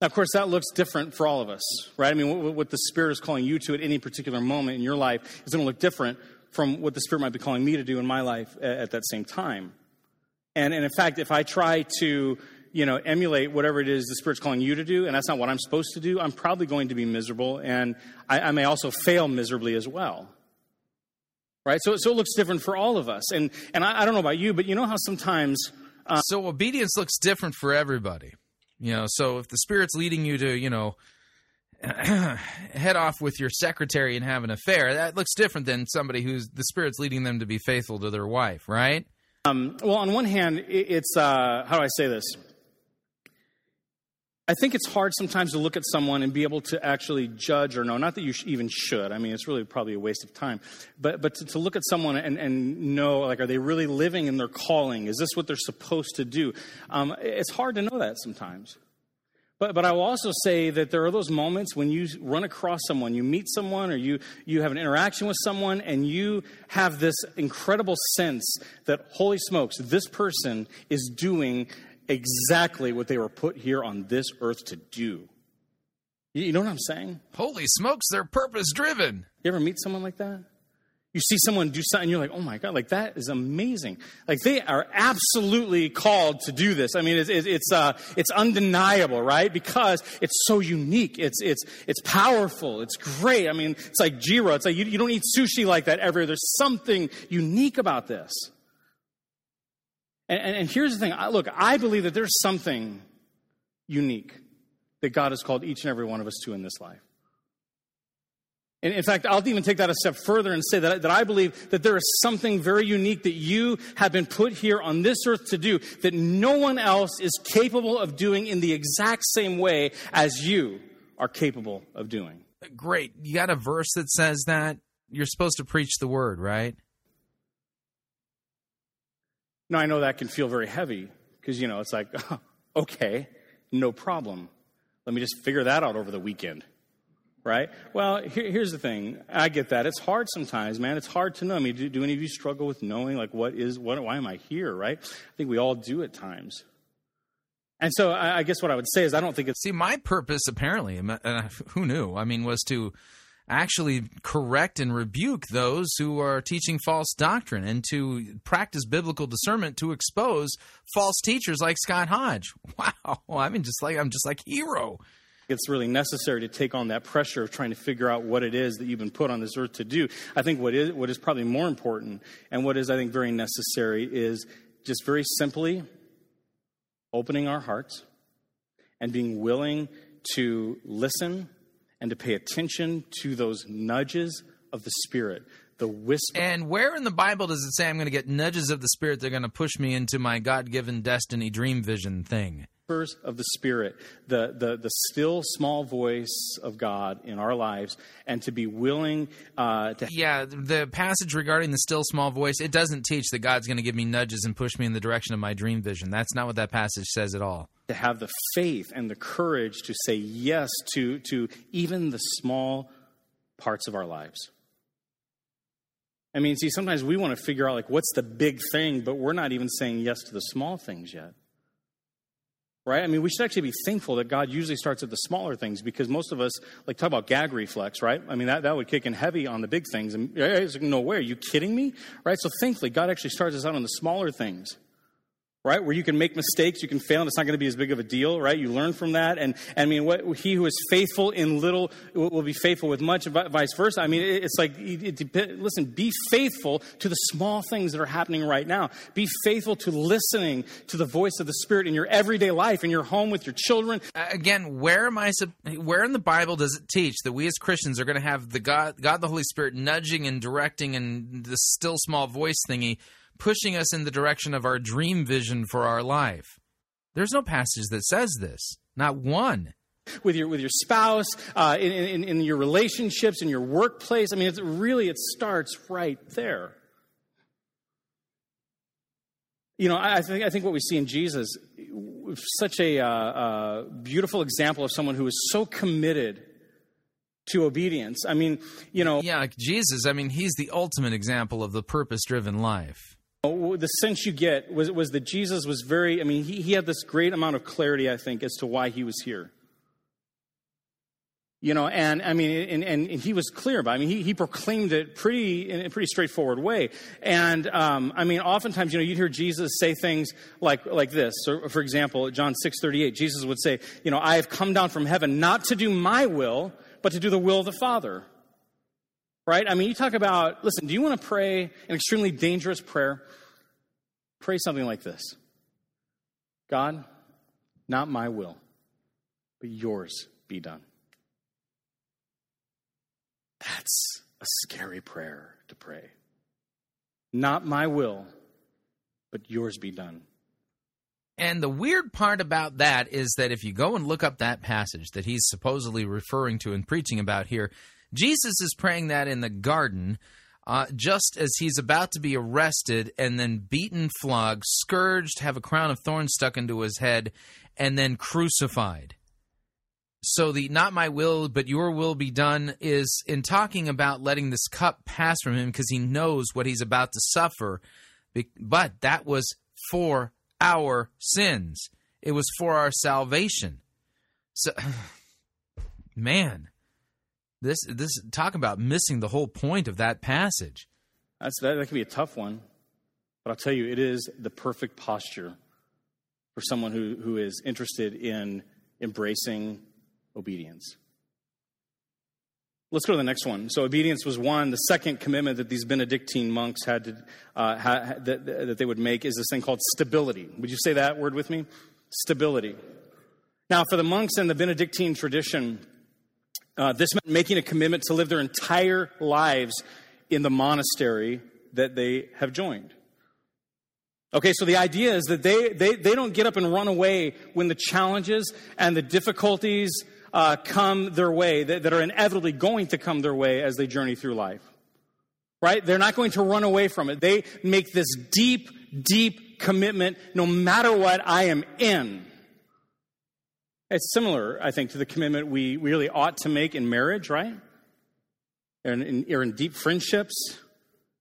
Now, of course, that looks different for all of us, right? I mean, what the Spirit is calling you to at any particular moment in your life is going to look different from what the Spirit might be calling me to do in my life at that same time. And in fact, if I try to, emulate whatever it is the Spirit's calling you to do, and that's not what I'm supposed to do, I'm probably going to be miserable, and I may also fail miserably as well. Right? So it looks different for all of us. And I don't know about you, but you know how sometimes... So obedience looks different for everybody. So if the Spirit's leading you to, head off with your secretary and have an affair, that looks different than somebody who's the Spirit's leading them to be faithful to their wife, right? Well, on one hand, it's... how do I say this? I think it's hard sometimes to look at someone and be able to actually judge or know. Not that you even should. It's really probably a waste of time. But to look at someone and know, like, are they really living in their calling? Is this what they're supposed to do? It's hard to know that sometimes. But I will also say that there are those moments when you run across someone, you meet someone, or you have an interaction with someone, and you have this incredible sense that, holy smokes, this person is doing exactly what they were put here on this earth to do. You know what I'm saying? Holy smokes, they're purpose-driven. You ever meet someone like that? You see someone do something, you're like, oh my God, like that is amazing. Like they are absolutely called to do this. It's undeniable, right? Because it's so unique. It's powerful. It's great. It's like Jiro. It's like you don't eat sushi like that ever. There's something unique about this. And here's the thing. I believe that there's something unique that God has called each and every one of us to in this life. And in fact, I'll even take that a step further and say that I believe that there is something very unique that you have been put here on this earth to do that no one else is capable of doing in the exact same way as you are capable of doing. Great. You got a verse that says that? You're supposed to preach the word, right? Now, I know that can feel very heavy because, it's like, okay, no problem. Let me just figure that out over the weekend, right? Well, here's the thing. I get that. It's hard sometimes, man. It's hard to know. I mean, do any of you struggle with knowing, like, why am I here, right? I think we all do at times. And so I guess what I would say is I don't think it's... See, my purpose, apparently, who knew? I mean, was to actually correct and rebuke those who are teaching false doctrine and to practice biblical discernment to expose false teachers like Scott Hodge. Wow. I mean, I'm just like hero. It's really necessary to take on that pressure of trying to figure out what it is that you've been put on this earth to do. I think what is probably more important and what is, I think, very necessary is just very simply opening our hearts and being willing to listen and to pay attention to those nudges of the Spirit, the whisper. And where in the Bible does it say I'm going to get nudges of the Spirit that are going to push me into my God-given destiny dream vision thing? Whispers of the Spirit, the still small voice of God in our lives, and to be willing to... Yeah, the passage regarding the still small voice, it doesn't teach that God's going to give me nudges and push me in the direction of my dream vision. That's not what that passage says at all. To have the faith and the courage to say yes to even the small parts of our lives. I mean, see, sometimes we want to figure out, like, what's the big thing, but we're not even saying yes to the small things yet. Right? I mean, we should actually be thankful that God usually starts at the smaller things, because most of us, like, talk about gag reflex, right? I mean, that would kick in heavy on the big things. And it's like, no way, are you kidding me? Right? So thankfully, God actually starts us out on the smaller things, right? Where you can make mistakes, you can fail, and it's not going to be as big of a deal, right? You learn from that. And I mean, he who is faithful in little will be faithful with much, and vice versa. I mean, it's like, listen, be faithful to the small things that are happening right now. Be faithful to listening to the voice of the Spirit in your everyday life, in your home, with your children. Again, where in the Bible does it teach that we as Christians are going to have the God the Holy Spirit nudging and directing and the still small voice thingy pushing us in the direction of our dream vision for our life? There's no passage that says this. Not one. With your spouse, in your relationships, in your workplace. I mean, it starts right there. You know, I think what we see in Jesus, such a beautiful example of someone who is so committed to obedience. I mean, you know... Yeah, Jesus, I mean, he's the ultimate example of the purpose-driven life. The sense you get was that Jesus was very, I mean, he had this great amount of clarity, I think, as to why he was here. You know, and I mean, and he was clear about it. I mean, he proclaimed it in a pretty straightforward way. And I mean, oftentimes, you know, you'd hear Jesus say things like this. So, for example, John 6:38, Jesus would say, you know, I have come down from heaven not to do my will, but to do the will of the Father. Right? I mean, you talk about, listen, do you want to pray an extremely dangerous prayer? Pray something like this. God, not my will, but yours be done. That's a scary prayer to pray. Not my will, but yours be done. And the weird part about that is that if you go and look up that passage that he's supposedly referring to and preaching about here, Jesus is praying that in the garden, just as he's about to be arrested and then beaten, flogged, scourged, have a crown of thorns stuck into his head, and then crucified. So the not my will, but your will be done is in talking about letting this cup pass from him, because he knows what he's about to suffer. But that was for our sins. It was for our salvation. So, man, this talk about missing the whole point of that passage. That can be a tough one, but I'll tell you, it is the perfect posture for someone who is interested in embracing obedience. Let's go to the next one. So obedience was one. The second commitment that these Benedictine monks had to, that they would make is this thing called stability. Would you say that word with me? Stability. Now, for the monks in the Benedictine tradition, this meant making a commitment to live their entire lives in the monastery that they have joined. Okay, so the idea is that they don't get up and run away when the challenges and the difficulties come their way, that are inevitably going to come their way as they journey through life, right? They're not going to run away from it. They make this deep, deep commitment, no matter what I am in. It's similar, I think, to the commitment we really ought to make in marriage, right? Or in deep friendships,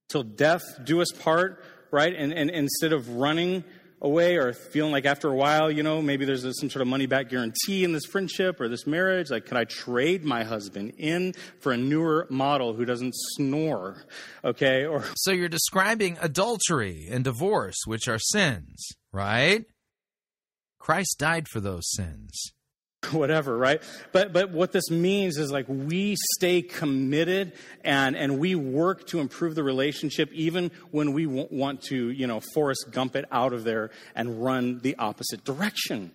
till death do us part, right? And instead of running away or feeling like after a while, you know, maybe there's some sort of money-back guarantee in this friendship or this marriage. Like, can I trade my husband in for a newer model who doesn't snore, okay? Or so you're describing adultery and divorce, which are sins, right? Christ died for those sins. Whatever, right? But what this means is, like, we stay committed and we work to improve the relationship even when we want to, you know, Forrest Gump it out of there and run the opposite direction.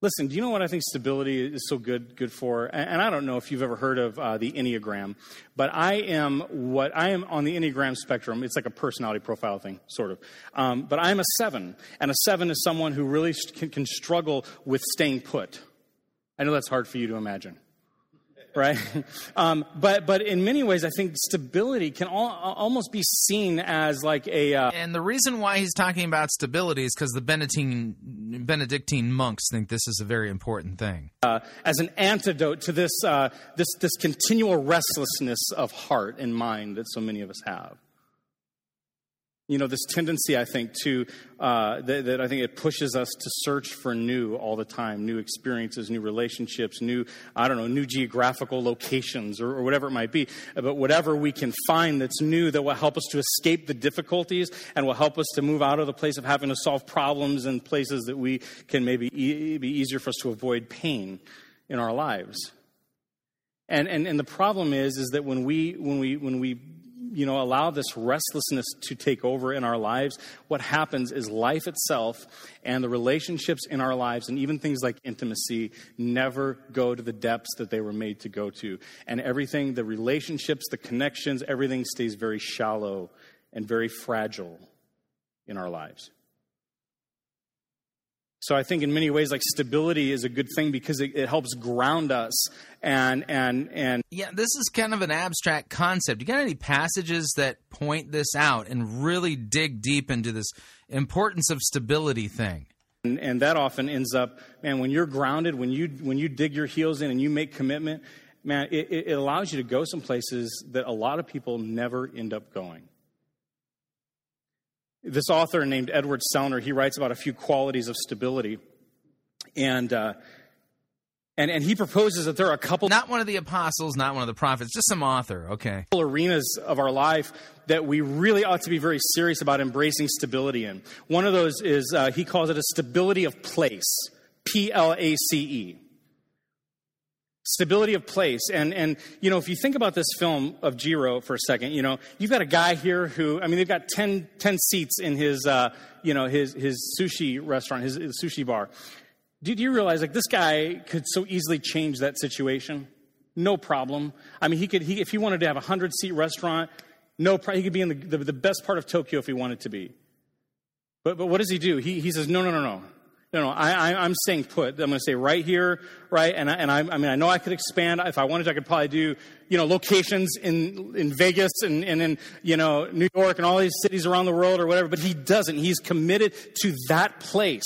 Listen, do you know what I think stability is so good for? And I don't know if you've ever heard of the Enneagram, but I am on the Enneagram spectrum. It's like a personality profile thing, sort of. But I'm a 7, and a 7 is someone who really can struggle with staying put. I know that's hard for you to imagine, right? But in many ways, I think stability can almost be seen as like a... And the reason why he's talking about stability is because the Benedictine monks think this is a very important thing. As an antidote to this continual restlessness of heart and mind that so many of us have. You know, this tendency, I think, to that I think it pushes us to search for new all the time, new experiences, new relationships, new geographical locations or whatever it might be. But whatever we can find that's new that will help us to escape the difficulties and will help us to move out of the place of having to solve problems in places that we can maybe be easier for us to avoid pain in our lives. And the problem is that when we you know, allow this restlessness to take over in our lives, what happens is life itself and the relationships in our lives and even things like intimacy never go to the depths that they were made to go to. And everything, the relationships, the connections, everything stays very shallow and very fragile in our lives. So I think in many ways, like, stability is a good thing because it helps ground us and... Yeah, this is kind of an abstract concept. You got any passages that point this out and really dig deep into this importance of stability thing? And that often ends up, man, when you're grounded, when you dig your heels in and you make commitment, man, it allows you to go some places that a lot of people never end up going. This author named Edward Sellner, he writes about a few qualities of stability, and he proposes that there are a couple... Not one of the apostles, not one of the prophets, just some author, okay. ...arenas of our life that we really ought to be very serious about embracing stability in. One of those is, he calls it a stability of place, P-L-A-C-E. Stability of place. And you know, if you think about this film of Jiro for a second, you know, you've got a guy here who, I mean, they've got 10 seats in his, you know, his sushi restaurant, his sushi bar. Do you realize, like, this guy could so easily change that situation? No problem. I mean, he could, if he wanted to have a 100-seat restaurant, no problem. He could be in the best part of Tokyo if he wanted to be. But what does he do? He says, no. No, I'm staying put. I'm going to stay right here, right? And I mean, I know I could expand. If I wanted to, I could probably do, you know, locations in Vegas and in, you know, New York and all these cities around the world or whatever. But he doesn't. He's committed to that place,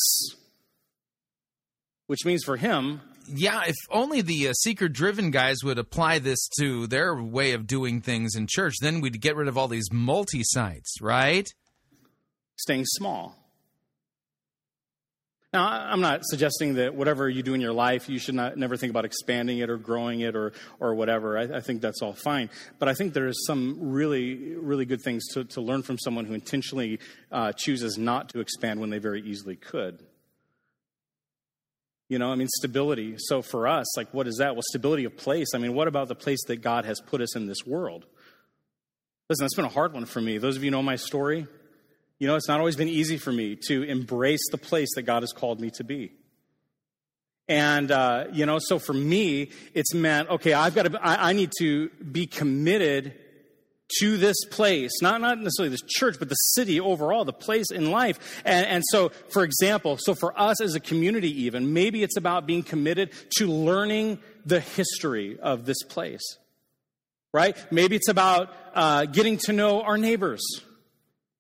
which means for him... Yeah, if only the seeker-driven guys would apply this to their way of doing things in church, then we'd get rid of all these multi-sites, right? Staying small. Now, I'm not suggesting that whatever you do in your life, you should never think about expanding it or growing it or whatever. I think that's all fine. But I think there is some really, really good things to learn from someone who intentionally chooses not to expand when they very easily could. You know, I mean, stability. So for us, like, what is that? Well, stability of place. I mean, what about the place that God has put us in this world? Listen, that's been a hard one for me. Those of you who know my story... You know, it's not always been easy for me to embrace the place that God has called me to be. And, you know, so for me, it's meant, okay, I need to be committed to this place, not necessarily this church, but the city overall, the place in life. And so, for example, so for us as a community even, maybe it's about being committed to learning the history of this place, right? Maybe it's about getting to know our neighbors,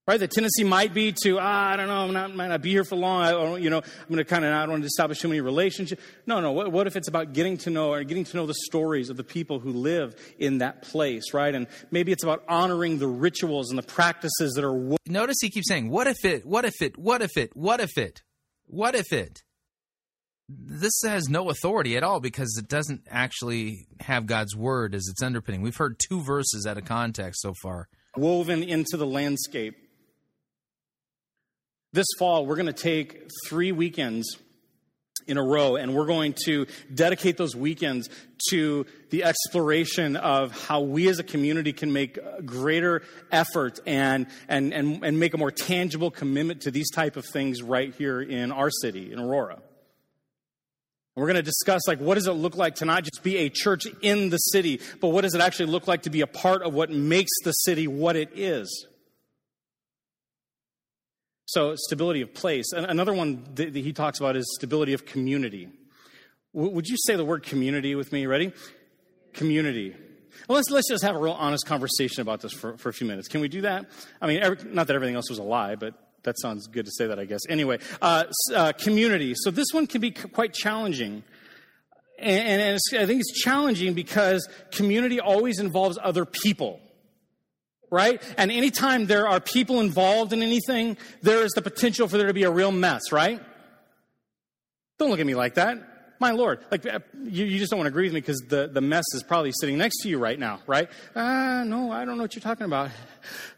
Right? The tendency might be to, I don't know, I might not be here for long. I'm going to I don't want to establish too many relationships. No. What if it's about getting to know the stories of the people who live in that place, right? And maybe it's about honoring the rituals and the practices that are. Notice he keeps saying, what if it? This has no authority at all because it doesn't actually have God's word as its underpinning. We've heard two verses out of context so far. Woven into the landscape. This fall, we're going to take 3 weekends in a row, and we're going to dedicate those weekends to the exploration of how we as a community can make greater effort and make a more tangible commitment to these type of things right here in our city, in Aurora. We're going to discuss, what does it look like to not just be a church in the city, but what does it actually look like to be a part of what makes the city what it is? So stability of place. And another one that he talks about is stability of community. Would you say the word community with me? Ready? Community. Well, let's just have a real honest conversation about this for a few minutes. Can we do that? I mean, not that everything else was a lie, but that sounds good to say that, I guess. Anyway, community. So this one can be quite challenging. And I think it's challenging because community always involves other people. Right? And anytime there are people involved in anything, there is the potential for there to be a real mess, right? Don't look at me like that. My Lord, you just don't want to agree with me because the mess is probably sitting next to you right now, right? No, I don't know what you're talking about.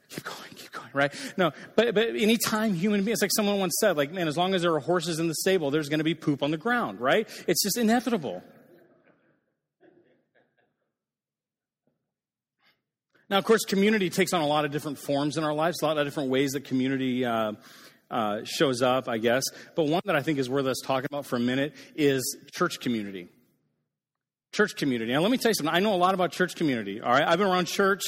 Keep going, right? No, but any time human beings, someone once said, man, as long as there are horses in the stable, there's going to be poop on the ground, right? It's just inevitable. Now, of course, community takes on a lot of different forms in our lives, a lot of different ways that community shows up, I guess. But one that I think is worth us talking about for a minute is church community. Church community. Now, let me tell you something. I know a lot about church community, all right? I've been around church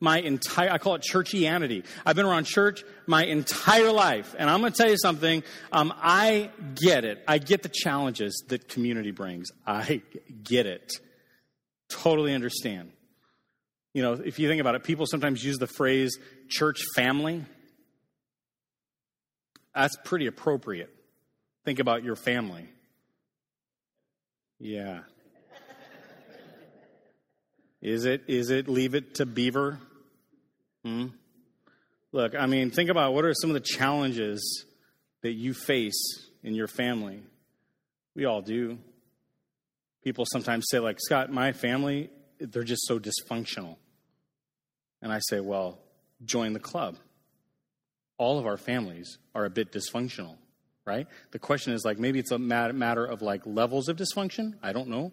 I call it churchianity. I've been around church my entire life. And I'm going to tell you something. I get it. I get the challenges that community brings. I get it. Totally understand. If you think about it, people sometimes use the phrase church family. That's pretty appropriate. Think about your family. Yeah. Is it leave it to Beaver? Look, think about what are some of the challenges that you face in your family. We all do. People sometimes say, Scott, my family, they're just so dysfunctional. And I say, well, join the club. All of our families are a bit dysfunctional, right? The question is, maybe it's a matter of, levels of dysfunction. I don't know.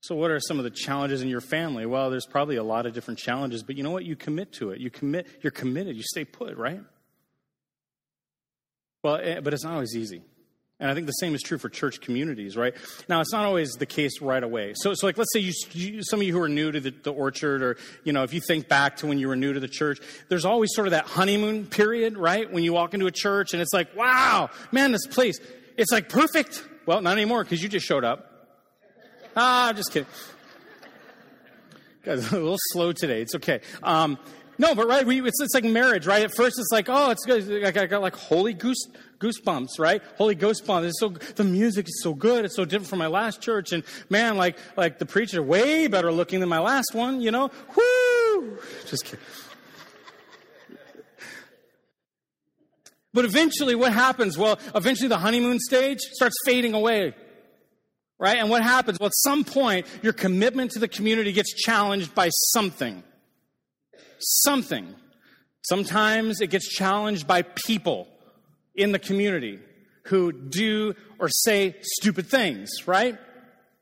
So what are some of the challenges in your family? Well, there's probably a lot of different challenges, but you know what? You commit to it. You're committed. You stay put, right? Well, but it's not always easy. And I think the same is true for church communities, right? Now, it's not always the case right away. So let's say you some of you who are new to the Orchard, or, if you think back to when you were new to the church, there's always sort of that honeymoon period, right? When you walk into a church and it's wow, man, this place, it's perfect. Well, not anymore because you just showed up. I'm just kidding. Guys, a little slow today. It's okay. No, but right, it's like marriage, right? At first, it's it's good. I got holy goosebumps, right? Holy goosebumps. The music is so good. It's so different from my last church, and man, like the preacher, way better looking than my last one, Woo! Just kidding. But eventually, what happens? Well, eventually, the honeymoon stage starts fading away. Right? And what happens? Well, at some point, your commitment to the community gets challenged by something. Something. Sometimes it gets challenged by people in the community who do or say stupid things, right?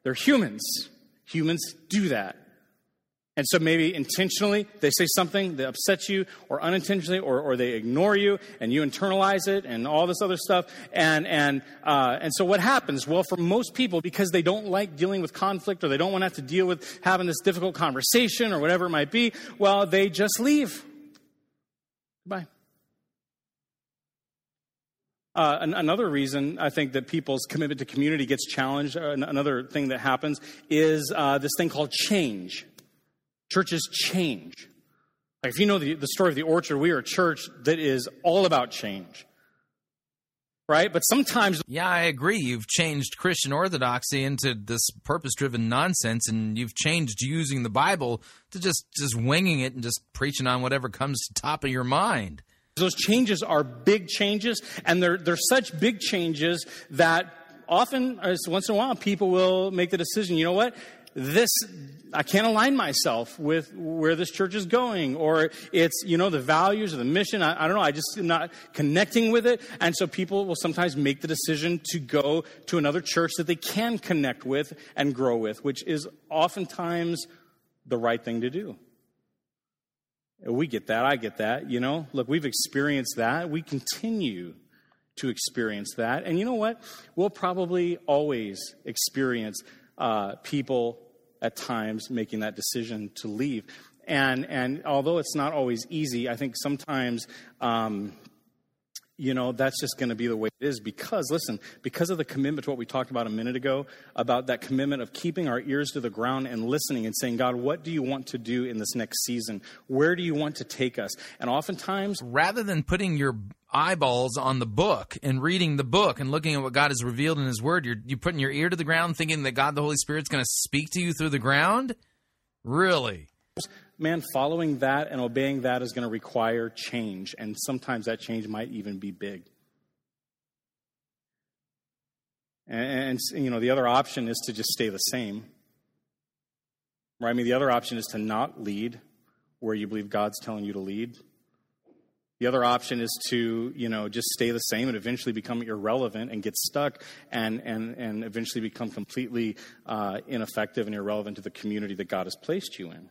They're humans. Humans do that. And so maybe intentionally they say something that upsets you, or unintentionally, or they ignore you and you internalize it and all this other stuff. And so what happens? Well, for most people, because they don't like dealing with conflict, or they don't want to have to deal with having this difficult conversation or whatever it might be, well, they just leave. Goodbye. Another reason I think that people's commitment to community gets challenged, another thing that happens, is this thing called change. Churches change. Like if you know the story of The Orchard, we are a church that is all about change, right? But sometimes... Yeah, I agree. You've changed Christian orthodoxy into this purpose-driven nonsense, and you've changed using the Bible to just winging it and just preaching on whatever comes to the top of your mind. Those changes are big changes, and they're such big changes that often, once in a while, people will make the decision, you know what? This, I can't align myself with where this church is going, or it's, you know, the values or the mission. I don't know. I just am not connecting with it. And so people will sometimes make the decision to go to another church that they can connect with and grow with, which is oftentimes the right thing to do. We get that. I get that. You know, look, we've experienced that. We continue to experience that. And you know what? We'll probably always experience people at times making that decision to leave. And although it's not always easy, I think sometimes, you know, that's just going to be the way it is. Because, listen, because of the commitment to what we talked about a minute ago, about that commitment of keeping our ears to the ground and listening and saying, God, what do you want to do in this next season? Where do you want to take us? And oftentimes... Rather than putting your eyeballs on the book and reading the book and looking at what God has revealed in his word, you're putting your ear to the ground thinking that God, the Holy Spirit's going to speak to you through the ground? Really? Man, following that and obeying that is going to require change, and sometimes that change might even be big. And you know, the other option is to just stay the same. Right? I mean, the other option is to not lead where you believe God's telling you to lead. The other option is to, you know, just stay the same and eventually become irrelevant and get stuck and eventually become completely ineffective and irrelevant to the community that God has placed you in.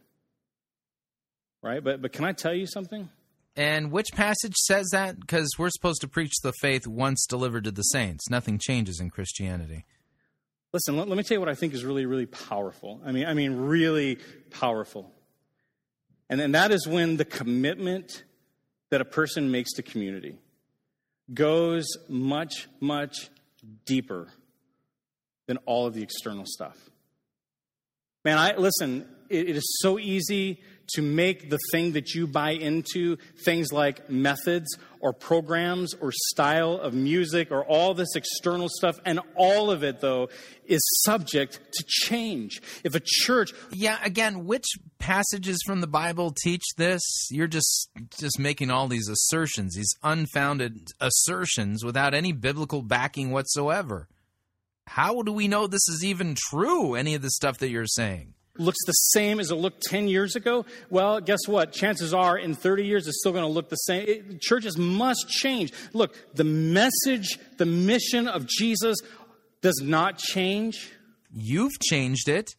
Right? But can I tell you something? And which passage says that? Because we're supposed to preach the faith once delivered to the saints. Nothing changes in Christianity. Listen, let me tell you what I think is really, really powerful. I mean, really powerful. And then that is when the commitment that a person makes to community goes much, much deeper than all of the external stuff. Man, listen, it is so easy to make the thing that you buy into things like methods or programs or style of music or all this external stuff. And all of it, though, is subject to change. If a church... Yeah, again, which passages from the Bible teach this? You're just making all these assertions, these unfounded assertions without any biblical backing whatsoever. How do we know this is even true, any of the stuff that you're saying? Looks the same as it looked 10 years ago? Well, guess what? Chances are in 30 years it's still going to look the same. Churches must change. Look, the message, the mission of Jesus does not change. You've changed it.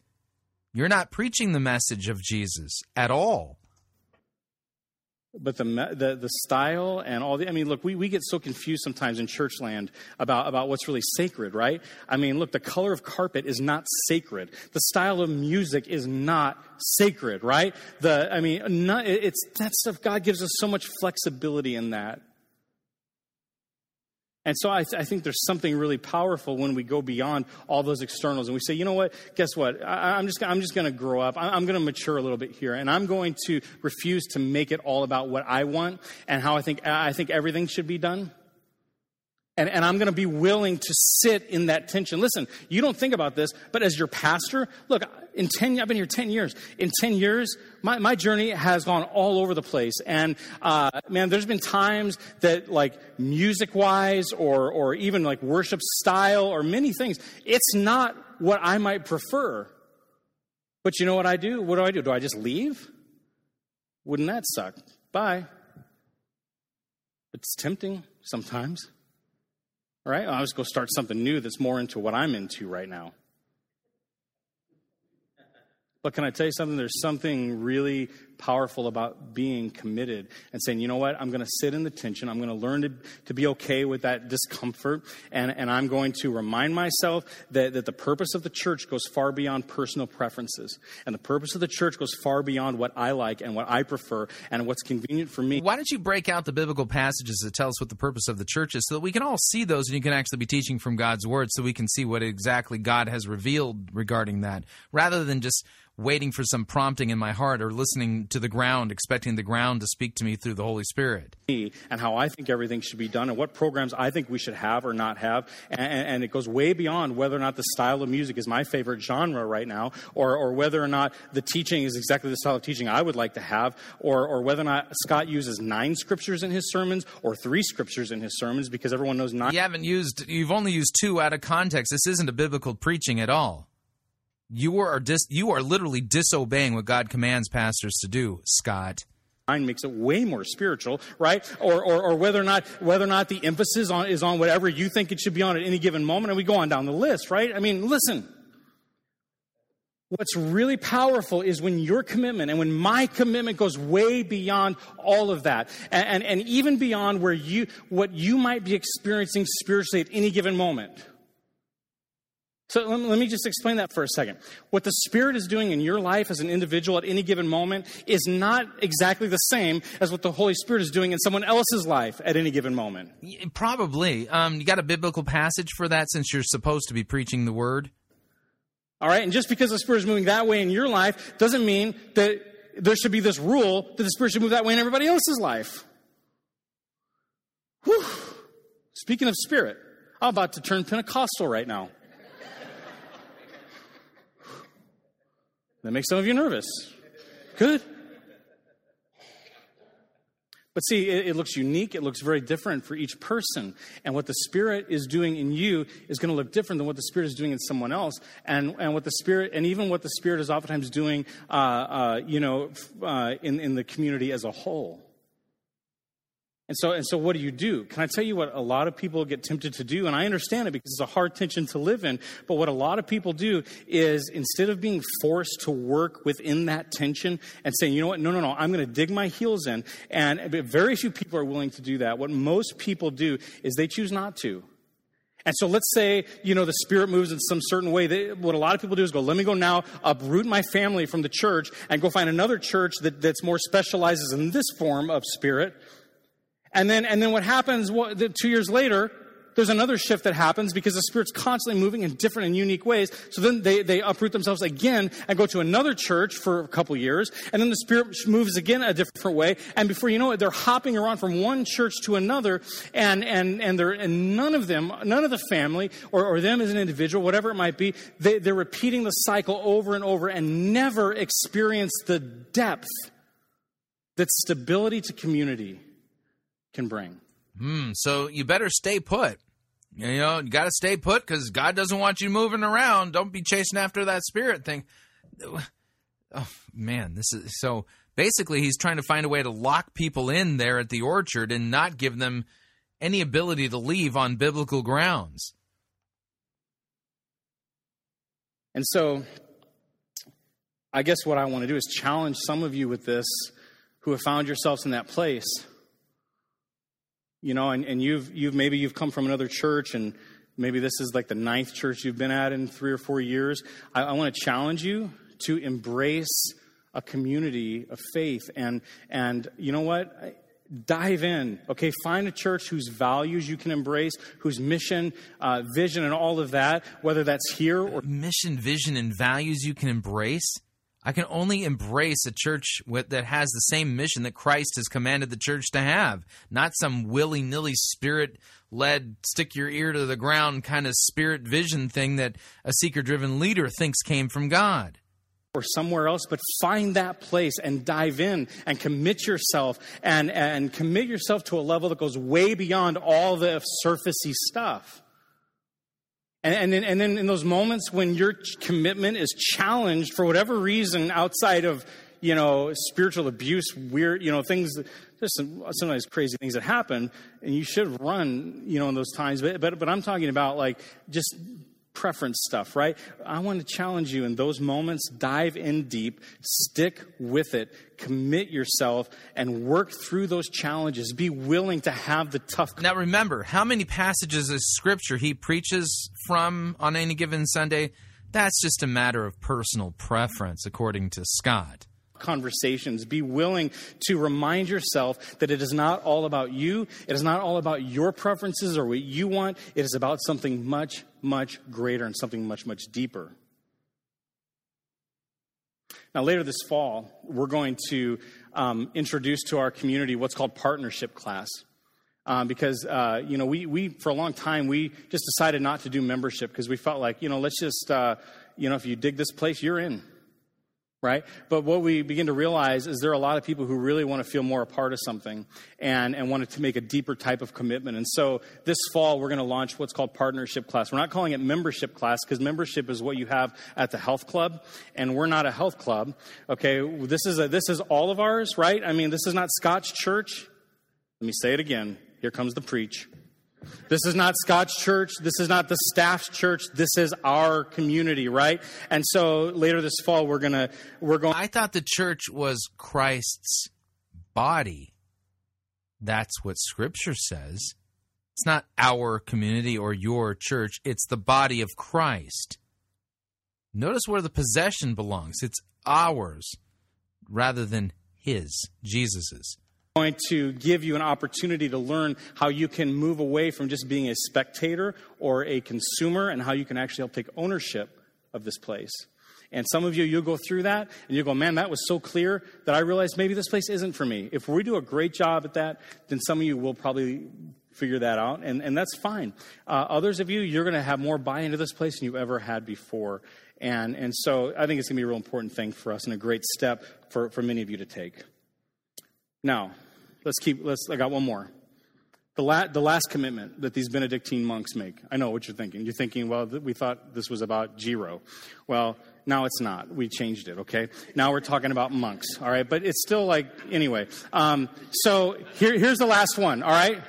You're not preaching the message of Jesus at all. But the style and all the... I mean, look, we get so confused sometimes in church land about what's really sacred, right? I mean, look, the color of carpet is not sacred. The style of music is not sacred, right? That stuff, God gives us so much flexibility in that. And so I think there's something really powerful when we go beyond all those externals and we say, you know what? Guess what? I'm just going to grow up. I'm going to mature a little bit here, and I'm going to refuse to make it all about what I want and how I think everything should be done. And I'm going to be willing to sit in that tension. Listen, you don't think about this, but as your pastor, look, I've been here 10 years. In 10 years, my journey has gone all over the place. And, man, there's been times that, like, music-wise or even, like, worship style or many things, it's not what I might prefer. But you know what I do? What do? Do I just leave? Wouldn't that suck? Bye. It's tempting sometimes. Right? I'll just go start something new that's more into what I'm into right now. But can I tell you something? There's something really powerful about being committed and saying, you know what? I'm going to sit in the tension. I'm going to learn to be okay with that discomfort. And I'm going to remind myself that the purpose of the church goes far beyond personal preferences. And the purpose of the church goes far beyond what I like and what I prefer and what's convenient for me. Why don't you break out the biblical passages that tell us what the purpose of the church is so that we can all see those and you can actually be teaching from God's word so we can see what exactly God has revealed regarding that, rather than just waiting for some prompting in my heart or listening to the ground, expecting the ground to speak to me through the Holy Spirit. And how I think everything should be done and what programs I think we should have or not have. And it goes way beyond whether or not the style of music is my favorite genre right now, or whether or not the teaching is exactly the style of teaching I would like to have, or whether or not Scott uses 9 scriptures in his sermons or 3 scriptures in his sermons, because everyone knows 9. You've only used 2 out of context. This isn't a biblical preaching at all. You are literally disobeying what God commands pastors to do, Scott. Mine makes it way more spiritual, right? Or whether or not the emphasis is on whatever you think it should be on at any given moment, and we go on down the list, right? I mean, listen. What's really powerful is when your commitment and when my commitment goes way beyond all of that, and even beyond what you might be experiencing spiritually at any given moment. So let me just explain that for a second. What the Spirit is doing in your life as an individual at any given moment is not exactly the same as what the Holy Spirit is doing in someone else's life at any given moment. Probably. You got a biblical passage for that, since you're supposed to be preaching the Word? All right, and just because the Spirit is moving that way in your life doesn't mean that there should be this rule that the Spirit should move that way in everybody else's life. Whew. Speaking of Spirit, I'm about to turn Pentecostal right now. That makes some of you nervous. Good. But see, it looks unique. It looks very different for each person. And what the Spirit is doing in you is going to look different than what the Spirit is doing in someone else. And what the Spirit, and even what the Spirit is oftentimes doing, in the community as a whole. And so what do you do? Can I tell you what a lot of people get tempted to do? And I understand it, because it's a hard tension to live in. But what a lot of people do is, instead of being forced to work within that tension and saying, you know what, no, I'm going to dig my heels in. And very few people are willing to do that. What most people do is they choose not to. And so let's say, the Spirit moves in some certain way. What a lot of people do is go, let me go now uproot my family from the church and go find another church that's more specializes in this form of Spirit. And then what happens, 2 years later, there's another shift that happens, because the Spirit's constantly moving in different and unique ways. So then they uproot themselves again and go to another church for a couple years. And then the Spirit moves again a different way. And before you know it, they're hopping around from one church to another. And none of the family or them as an individual, whatever it might be, they're repeating the cycle over and over and never experience the depth that stability to community can bring. So you better stay put. You got to stay put, because God doesn't want you moving around. Don't be chasing after that Spirit thing. Oh, man, this is so... Basically, he's trying to find a way to lock people in there at the Orchard and not give them any ability to leave on biblical grounds. And so, I guess what I want to do is challenge some of you with this, who have found yourselves in that place. And you've come from another church, and maybe this is like the 9th church you've been at in 3 or 4 years. I want to challenge you to embrace a community of faith, and you know what? Dive in. Okay, find a church whose values you can embrace, whose mission, vision, and all of that. Whether that's here or mission, vision, and values you can embrace. I can only embrace a church that has the same mission that Christ has commanded the church to have, not some willy-nilly Spirit-led, stick-your-ear-to-the-ground kind of Spirit vision thing that a seeker-driven leader thinks came from God. Or somewhere else, but find that place and dive in and commit yourself and commit yourself to a level that goes way beyond all the surfacey stuff. And then in those moments when your commitment is challenged for whatever reason, outside of, spiritual abuse, weird, things, there's sometimes crazy things that happen, and you should run, in those times. But I'm talking about like just preference stuff, right? I want to challenge you in those moments. Dive in deep, stick with it, commit yourself, and work through those challenges. Be willing to have the tough... Now remember, how many passages of Scripture he preaches from on any given Sunday? That's just a matter of personal preference, according to Scott. Conversations. Be willing to remind yourself that it is not all about you. It is not all about your preferences or what you want. It is about something much, much greater and something much, much deeper. Now, later this fall, we're going to introduce to our community what's called partnership class. Because we for a long time, we just decided not to do membership because we felt like, let's just, if you dig this place, you're in, right? But what we begin to realize is there are a lot of people who really want to feel more a part of something and wanted to make a deeper type of commitment. And so this fall, we're going to launch what's called partnership class. We're not calling it membership class because membership is what you have at the health club, and we're not a health club, okay? This is all of ours, right? I mean, this is not Scott's church. Let me say it again. Here comes the preach. This is not Scott's church. This is not the staff's church. This is our community, right? And so later this fall, we're going. I thought the church was Christ's body. That's what Scripture says. It's not our community or your church. It's the body of Christ. Notice where the possession belongs. It's ours rather than his, Jesus's. Going to give you an opportunity to learn how you can move away from just being a spectator or a consumer and how you can actually help take ownership of this place. And some of you, you'll go through that and you'll go, man, that was so clear that I realized maybe this place isn't for me. If we do a great job at that, then some of you will probably figure that out, and that's fine. Others of you, you're going to have more buy into this place than you ever had before. And so I think it's going to be a real important thing for us and a great step for many of you to take. Now, I got one more. The last commitment that these Benedictine monks make. I know what you're thinking. You're thinking, well, we thought this was about Jiro. Well, now it's not. We changed it, okay? Now we're talking about monks, all right? But it's still like, anyway. So here's the last one, all right?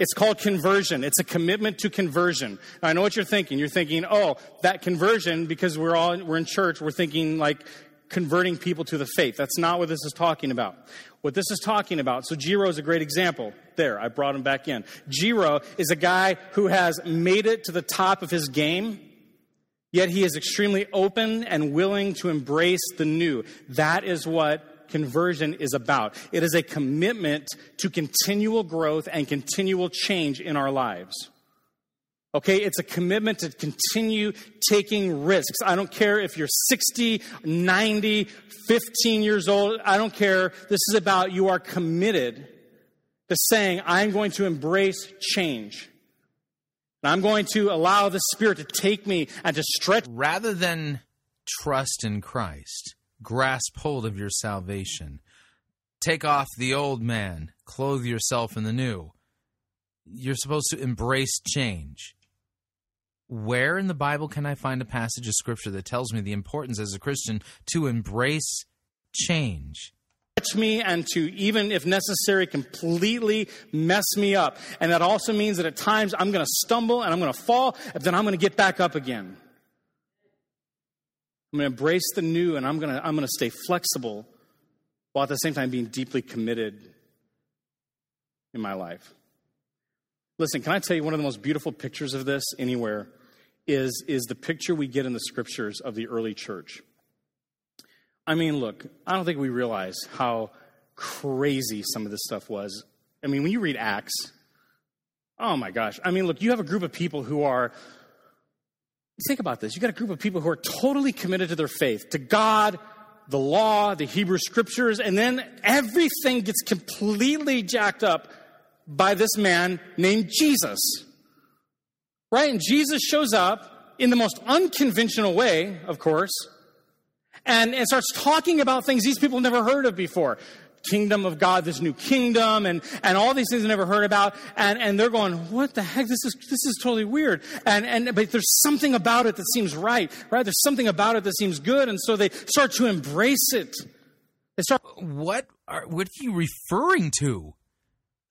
It's called conversion. It's a commitment to conversion. Now, I know what you're thinking. You're thinking, oh, that conversion, because we're in church, we're thinking like converting people to the faith. That's not what this is talking about. What this is talking about, so Jiro is a great example. There, I brought him back in. Jiro is a guy who has made it to the top of his game, yet he is extremely open and willing to embrace the new. That is what conversion is about. It is a commitment to continual growth and continual change in our lives. Okay, it's a commitment to continue taking risks. I don't care if you're 60, 90, 15 years old. I don't care. This is about you are committed to saying, I'm going to embrace change. And I'm going to allow the Spirit to take me and to stretch. Rather than trust in Christ, grasp hold of your salvation, take off the old man, clothe yourself in the new, you're supposed to embrace change. Where in the Bible can I find a passage of Scripture that tells me the importance as a Christian to embrace change? Touch me and to, even if necessary, completely mess me up. And that also means that at times I'm going to stumble and I'm going to fall, and then I'm going to get back up again. I'm going to embrace the new, and I'm going to stay flexible while at the same time being deeply committed in my life. Listen, can I tell you one of the most beautiful pictures of this anywhere is the picture we get in the Scriptures of the early church. I mean, look, I don't think we realize how crazy some of this stuff was. I mean, when you read Acts, oh my gosh. I mean, look, you have a group of people who are, think about this. You got a group of people who are totally committed to their faith, to God, the law, the Hebrew Scriptures, and then everything gets completely jacked up by this man named Jesus, right? And Jesus shows up in the most unconventional way, of course, and starts talking about things these people never heard of before. Kingdom of God, this new kingdom, and all these things they never heard about, and they're going, what the heck? This is totally weird. But there's something about it that seems right? There's something about it that seems good, and so they start to embrace it. What are you referring to?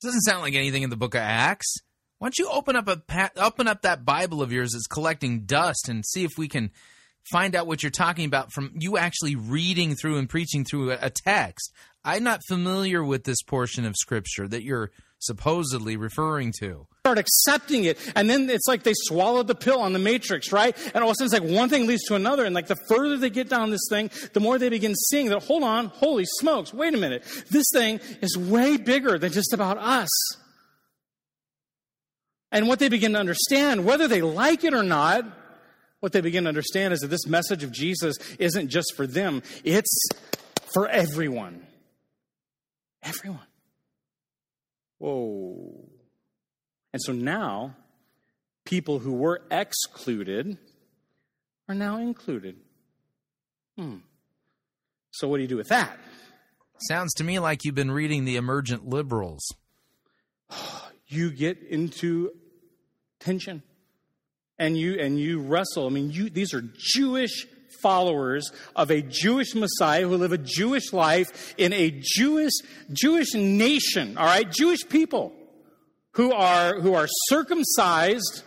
Doesn't sound like anything in the book of Acts. Why don't you open up that Bible of yours that's collecting dust and see if we can find out what you're talking about from you actually reading through and preaching through a text. I'm not familiar with this portion of Scripture that you're supposedly referring to. Start accepting it, and then it's like they swallowed the pill on the Matrix, right? And all of a sudden, it's like one thing leads to another, and like the further they get down this thing, the more they begin seeing that, hold on, holy smokes, wait a minute. This thing is way bigger than just about us. And what they begin to understand, whether they like it or not, what they begin to understand is that this message of Jesus isn't just for them. It's for everyone. Everyone. Whoa. And so now, people who were excluded are now included. So what do you do with that? Sounds to me like you've been reading the emergent liberals. You get into tension. And you wrestle. I mean, these are Jewish followers of a Jewish Messiah who live a Jewish life in a Jewish nation, all right? Jewish people who are circumcised,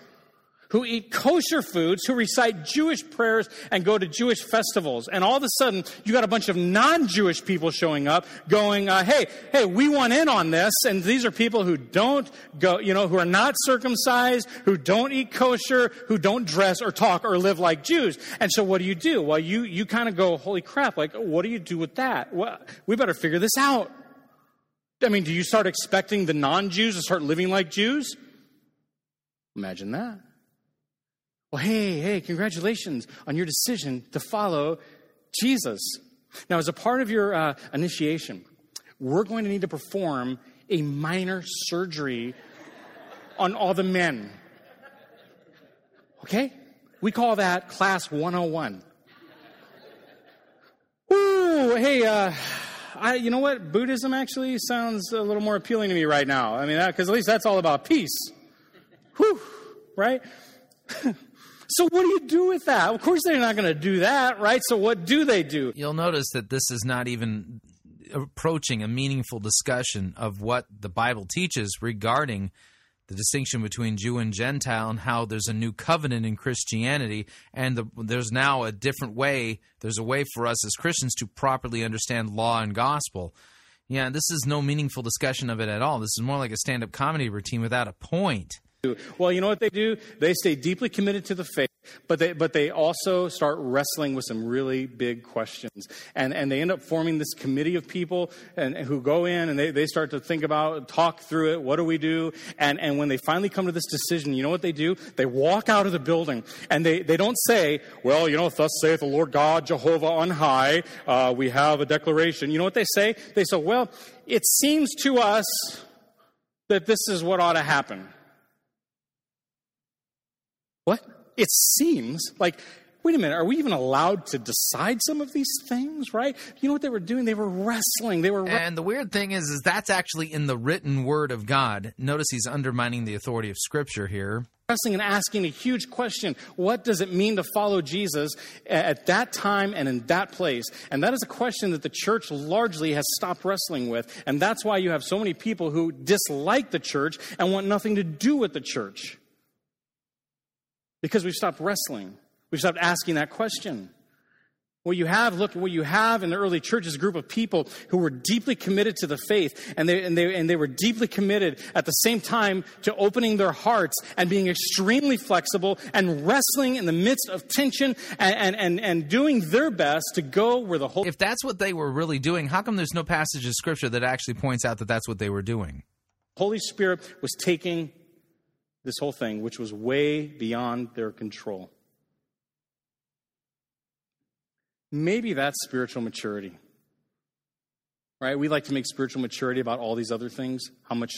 who eat kosher foods, who recite Jewish prayers and go to Jewish festivals. And all of a sudden, you got a bunch of non-Jewish people showing up going, hey, we want in on this. And these are people who don't go, who are not circumcised, who don't eat kosher, who don't dress or talk or live like Jews. And so what do you do? Well, you kind of go, holy crap, like, what do you do with that? Well, we better figure this out. I mean, do you start expecting the non-Jews to start living like Jews? Imagine that. Well, hey, congratulations on your decision to follow Jesus. Now, as a part of your initiation, we're going to need to perform a minor surgery on all the men. Okay? We call that Class 101. Ooh, hey, you know what? Buddhism actually sounds a little more appealing to me right now. I mean, because at least that's all about peace. Whew, right? So what do you do with that? Of course they're not going to do that, right? So what do they do? You'll notice that this is not even approaching a meaningful discussion of what the Bible teaches regarding the distinction between Jew and Gentile and how there's a new covenant in Christianity, and there's now a different way. There's a way for us as Christians to properly understand law and gospel. Yeah, this is no meaningful discussion of it at all. This is more like a stand-up comedy routine without a point. Well, you know what they do? They stay deeply committed to the faith, but they also start wrestling with some really big questions. And they end up forming this committee of people and who go in and they start to think about, talk through it, what do we do? And when they finally come to this decision, you know what they do? They walk out of the building and they don't say, well, thus saith the Lord God, Jehovah on high, we have a declaration. You know what they say? They say, well, it seems to us that this is what ought to happen. What? It seems like, wait a minute, are we even allowed to decide some of these things, right? You know what they were doing? They were wrestling. And the weird thing is that's actually in the written word of God. Notice he's undermining the authority of Scripture here. Wrestling and asking a huge question. What does it mean to follow Jesus at that time and in that place? And that is a question that the church largely has stopped wrestling with. And that's why you have so many people who dislike the church and want nothing to do with the church. Because we've stopped wrestling. We've stopped asking that question. What you have in the early church is a group of people who were deeply committed to the faith, and they were deeply committed at the same time to opening their hearts and being extremely flexible and wrestling in the midst of tension and doing their best to go where the whole... If that's what they were really doing, how come there's no passage of Scripture that actually points out that that's what they were doing? Holy Spirit was taking this whole thing, which was way beyond their control. Maybe that's spiritual maturity, right? We like to make spiritual maturity about all these other things. How much,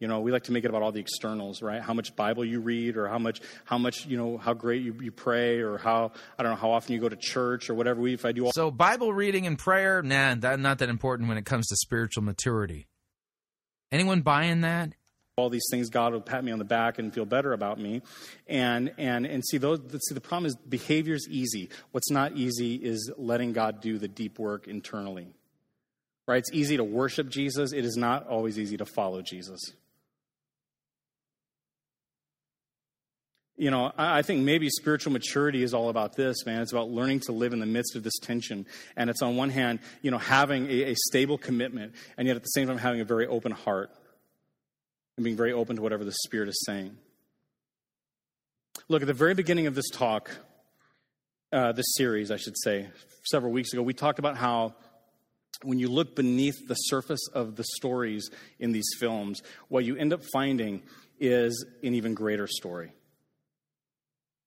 we like to make it about all the externals, right? How much Bible you read, or how much, how great you pray, or how often you go to church, or whatever. So Bible reading and prayer, not that important when it comes to spiritual maturity. Anyone buying that? All these things, God will pat me on the back and feel better about me. And see, the problem is behavior's easy. What's not easy is letting God do the deep work internally. Right? It's easy to worship Jesus. It is not always easy to follow Jesus. I think maybe spiritual maturity is all about this, man. It's about learning to live in the midst of this tension. And it's on one hand, having a stable commitment, and yet at the same time having a very open heart. And being very open to whatever the Spirit is saying. Look, at the very beginning of this talk, this series, I should say, several weeks ago, we talked about how when you look beneath the surface of the stories in these films, what you end up finding is an even greater story.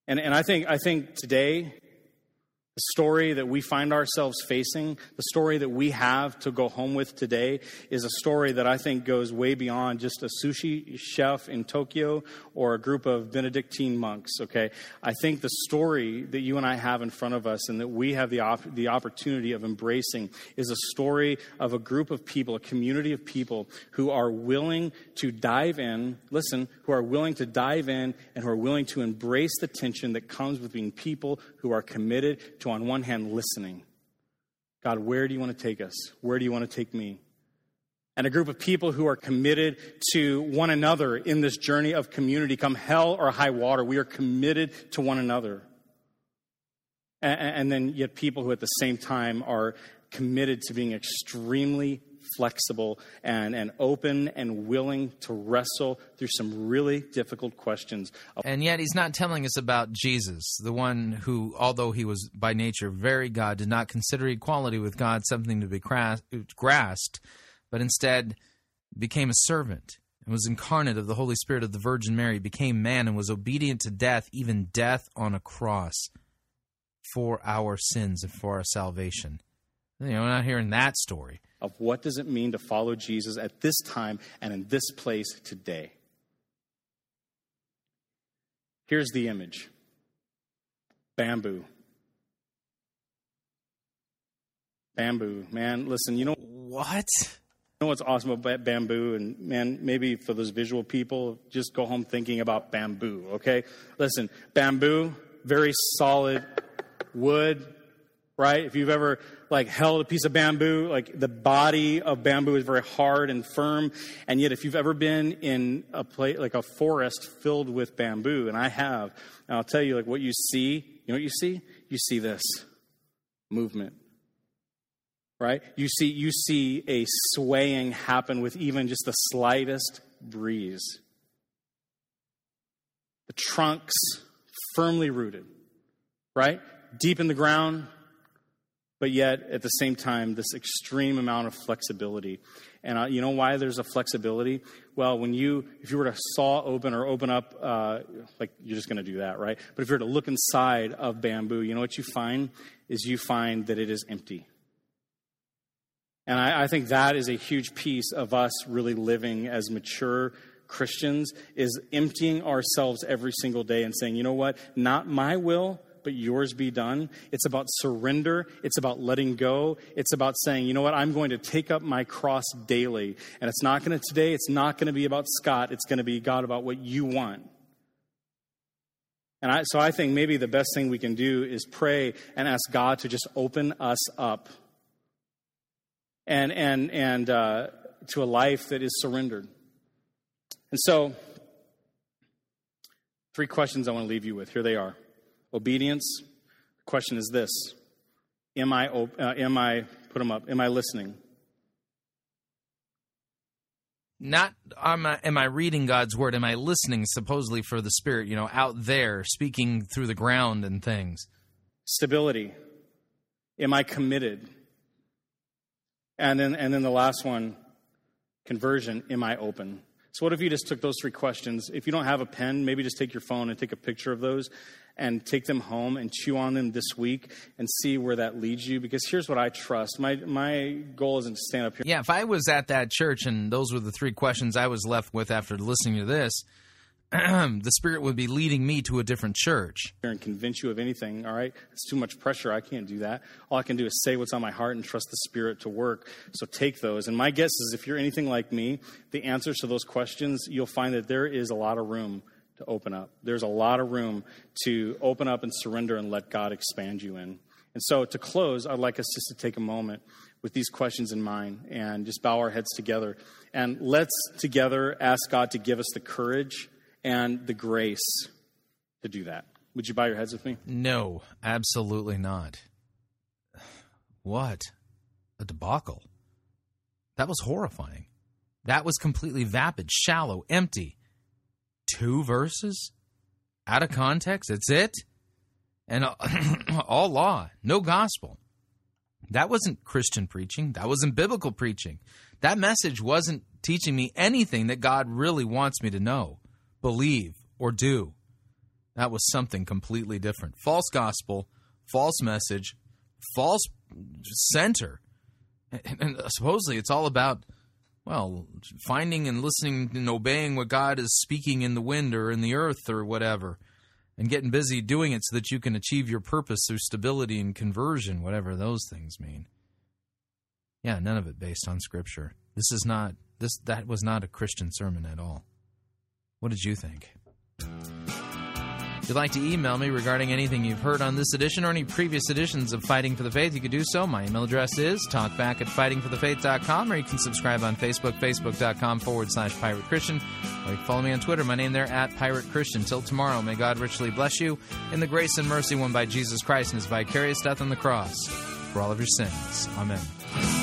And I think today, the story that we find ourselves facing, the story that we have to go home with today, is a story that I think goes way beyond just a sushi chef in Tokyo or a group of Benedictine monks, okay? I think the story that you and I have in front of us and that we have the opportunity of embracing is a story of a group of people, a community of people who are willing to dive in, listen, who are willing to dive in and who are willing to embrace the tension that comes with being people who are committed to, on one hand, listening. God, where do you want to take us? Where do you want to take me? And a group of people who are committed to one another in this journey of community. Come hell or high water, we are committed to one another. And then yet people who at the same time are committed to being extremely flexible and open and willing to wrestle through some really difficult questions. And yet he's not telling us about Jesus, the one who, although he was by nature very God, did not consider equality with God something to be grasped, but instead became a servant and was incarnate of the Holy Spirit of the Virgin Mary, became man and was obedient to death, even death on a cross for our sins and for our salvation. You know, we're not hearing that story. Of what does it mean to follow Jesus at this time and in this place today? Here's the image. Bamboo. Bamboo. Man, listen, you know what? You know what's awesome about bamboo? And man, maybe for those visual people, just go home thinking about bamboo, okay? Listen, bamboo, very solid wood. Right? If you've ever held a piece of bamboo, the body of bamboo is very hard and firm. And yet if you've ever been in a place a forest filled with bamboo, and I have, and I'll tell you what you see, you know what you see? You see this movement. Right? You see a swaying happen with even just the slightest breeze. The trunks firmly rooted, right? Deep in the ground. But yet, at the same time, this extreme amount of flexibility. And you know why there's a flexibility? Well, if you were to saw open or open up, you're just going to do that, right? But if you were to look inside of bamboo, you know what you find? Is you find that it is empty. And I think that is a huge piece of us really living as mature Christians, is emptying ourselves every single day and saying, you know what? Not my will, but yours be done. It's about surrender. It's about letting go. It's about saying, you know what, I'm going to take up my cross daily. And it's not going to today, it's not going to be about Scott. It's going to be, God, about what you want. And so I think maybe the best thing we can do is pray and ask God to just open us up. And to a life that is surrendered. And so, 3 questions I want to leave you with. Here they are. Obedience. The question is this: Am I listening? Not am I reading God's word? Am I listening? Supposedly for the Spirit, out there speaking through the ground and things. Stability. Am I committed? And then the last one, conversion. Am I open? So what if you just took those 3 questions? If you don't have a pen, maybe just take your phone and take a picture of those and take them home and chew on them this week and see where that leads you. Because here's what I trust. My goal isn't to stand up here. Yeah, if I was at that church and those were the 3 questions I was left with after listening to this, the Spirit would be leading me to a different church. And convince you of anything, all right? It's too much pressure. I can't do that. All I can do is say what's on my heart and trust the Spirit to work. So take those. And my guess is if you're anything like me, the answers to those questions, you'll find that there is a lot of room to open up. There's a lot of room to open up and surrender and let God expand you in. And so to close, I'd like us just to take a moment with these questions in mind and just bow our heads together. And let's together ask God to give us the courage and the grace to do that. Would you bow your heads with me? No, absolutely not. What a debacle. That was horrifying. That was completely vapid, shallow, empty. 2 verses? Out of context? It's it? And all law, no gospel. That wasn't Christian preaching. That wasn't biblical preaching. That message wasn't teaching me anything that God really wants me to know, believe, or do. That was something completely different. False gospel, false message, false center. And supposedly it's all about, well, finding and listening and obeying what God is speaking in the wind or in the earth or whatever, and getting busy doing it so that you can achieve your purpose through stability and conversion, whatever those things mean. Yeah, none of it based on Scripture. This is not, this, that was not a Christian sermon at all. What did you think? If you'd like to email me regarding anything you've heard on this edition or any previous editions of Fighting for the Faith, you can do so. My email address is talkback@fightingforthefaith.com, or you can subscribe on Facebook, facebook.com/Pirate Christian. Or you can follow me on Twitter. My name there, @Pirate Christian. Till tomorrow, may God richly bless you in the grace and mercy won by Jesus Christ and his vicarious death on the cross for all of your sins. Amen.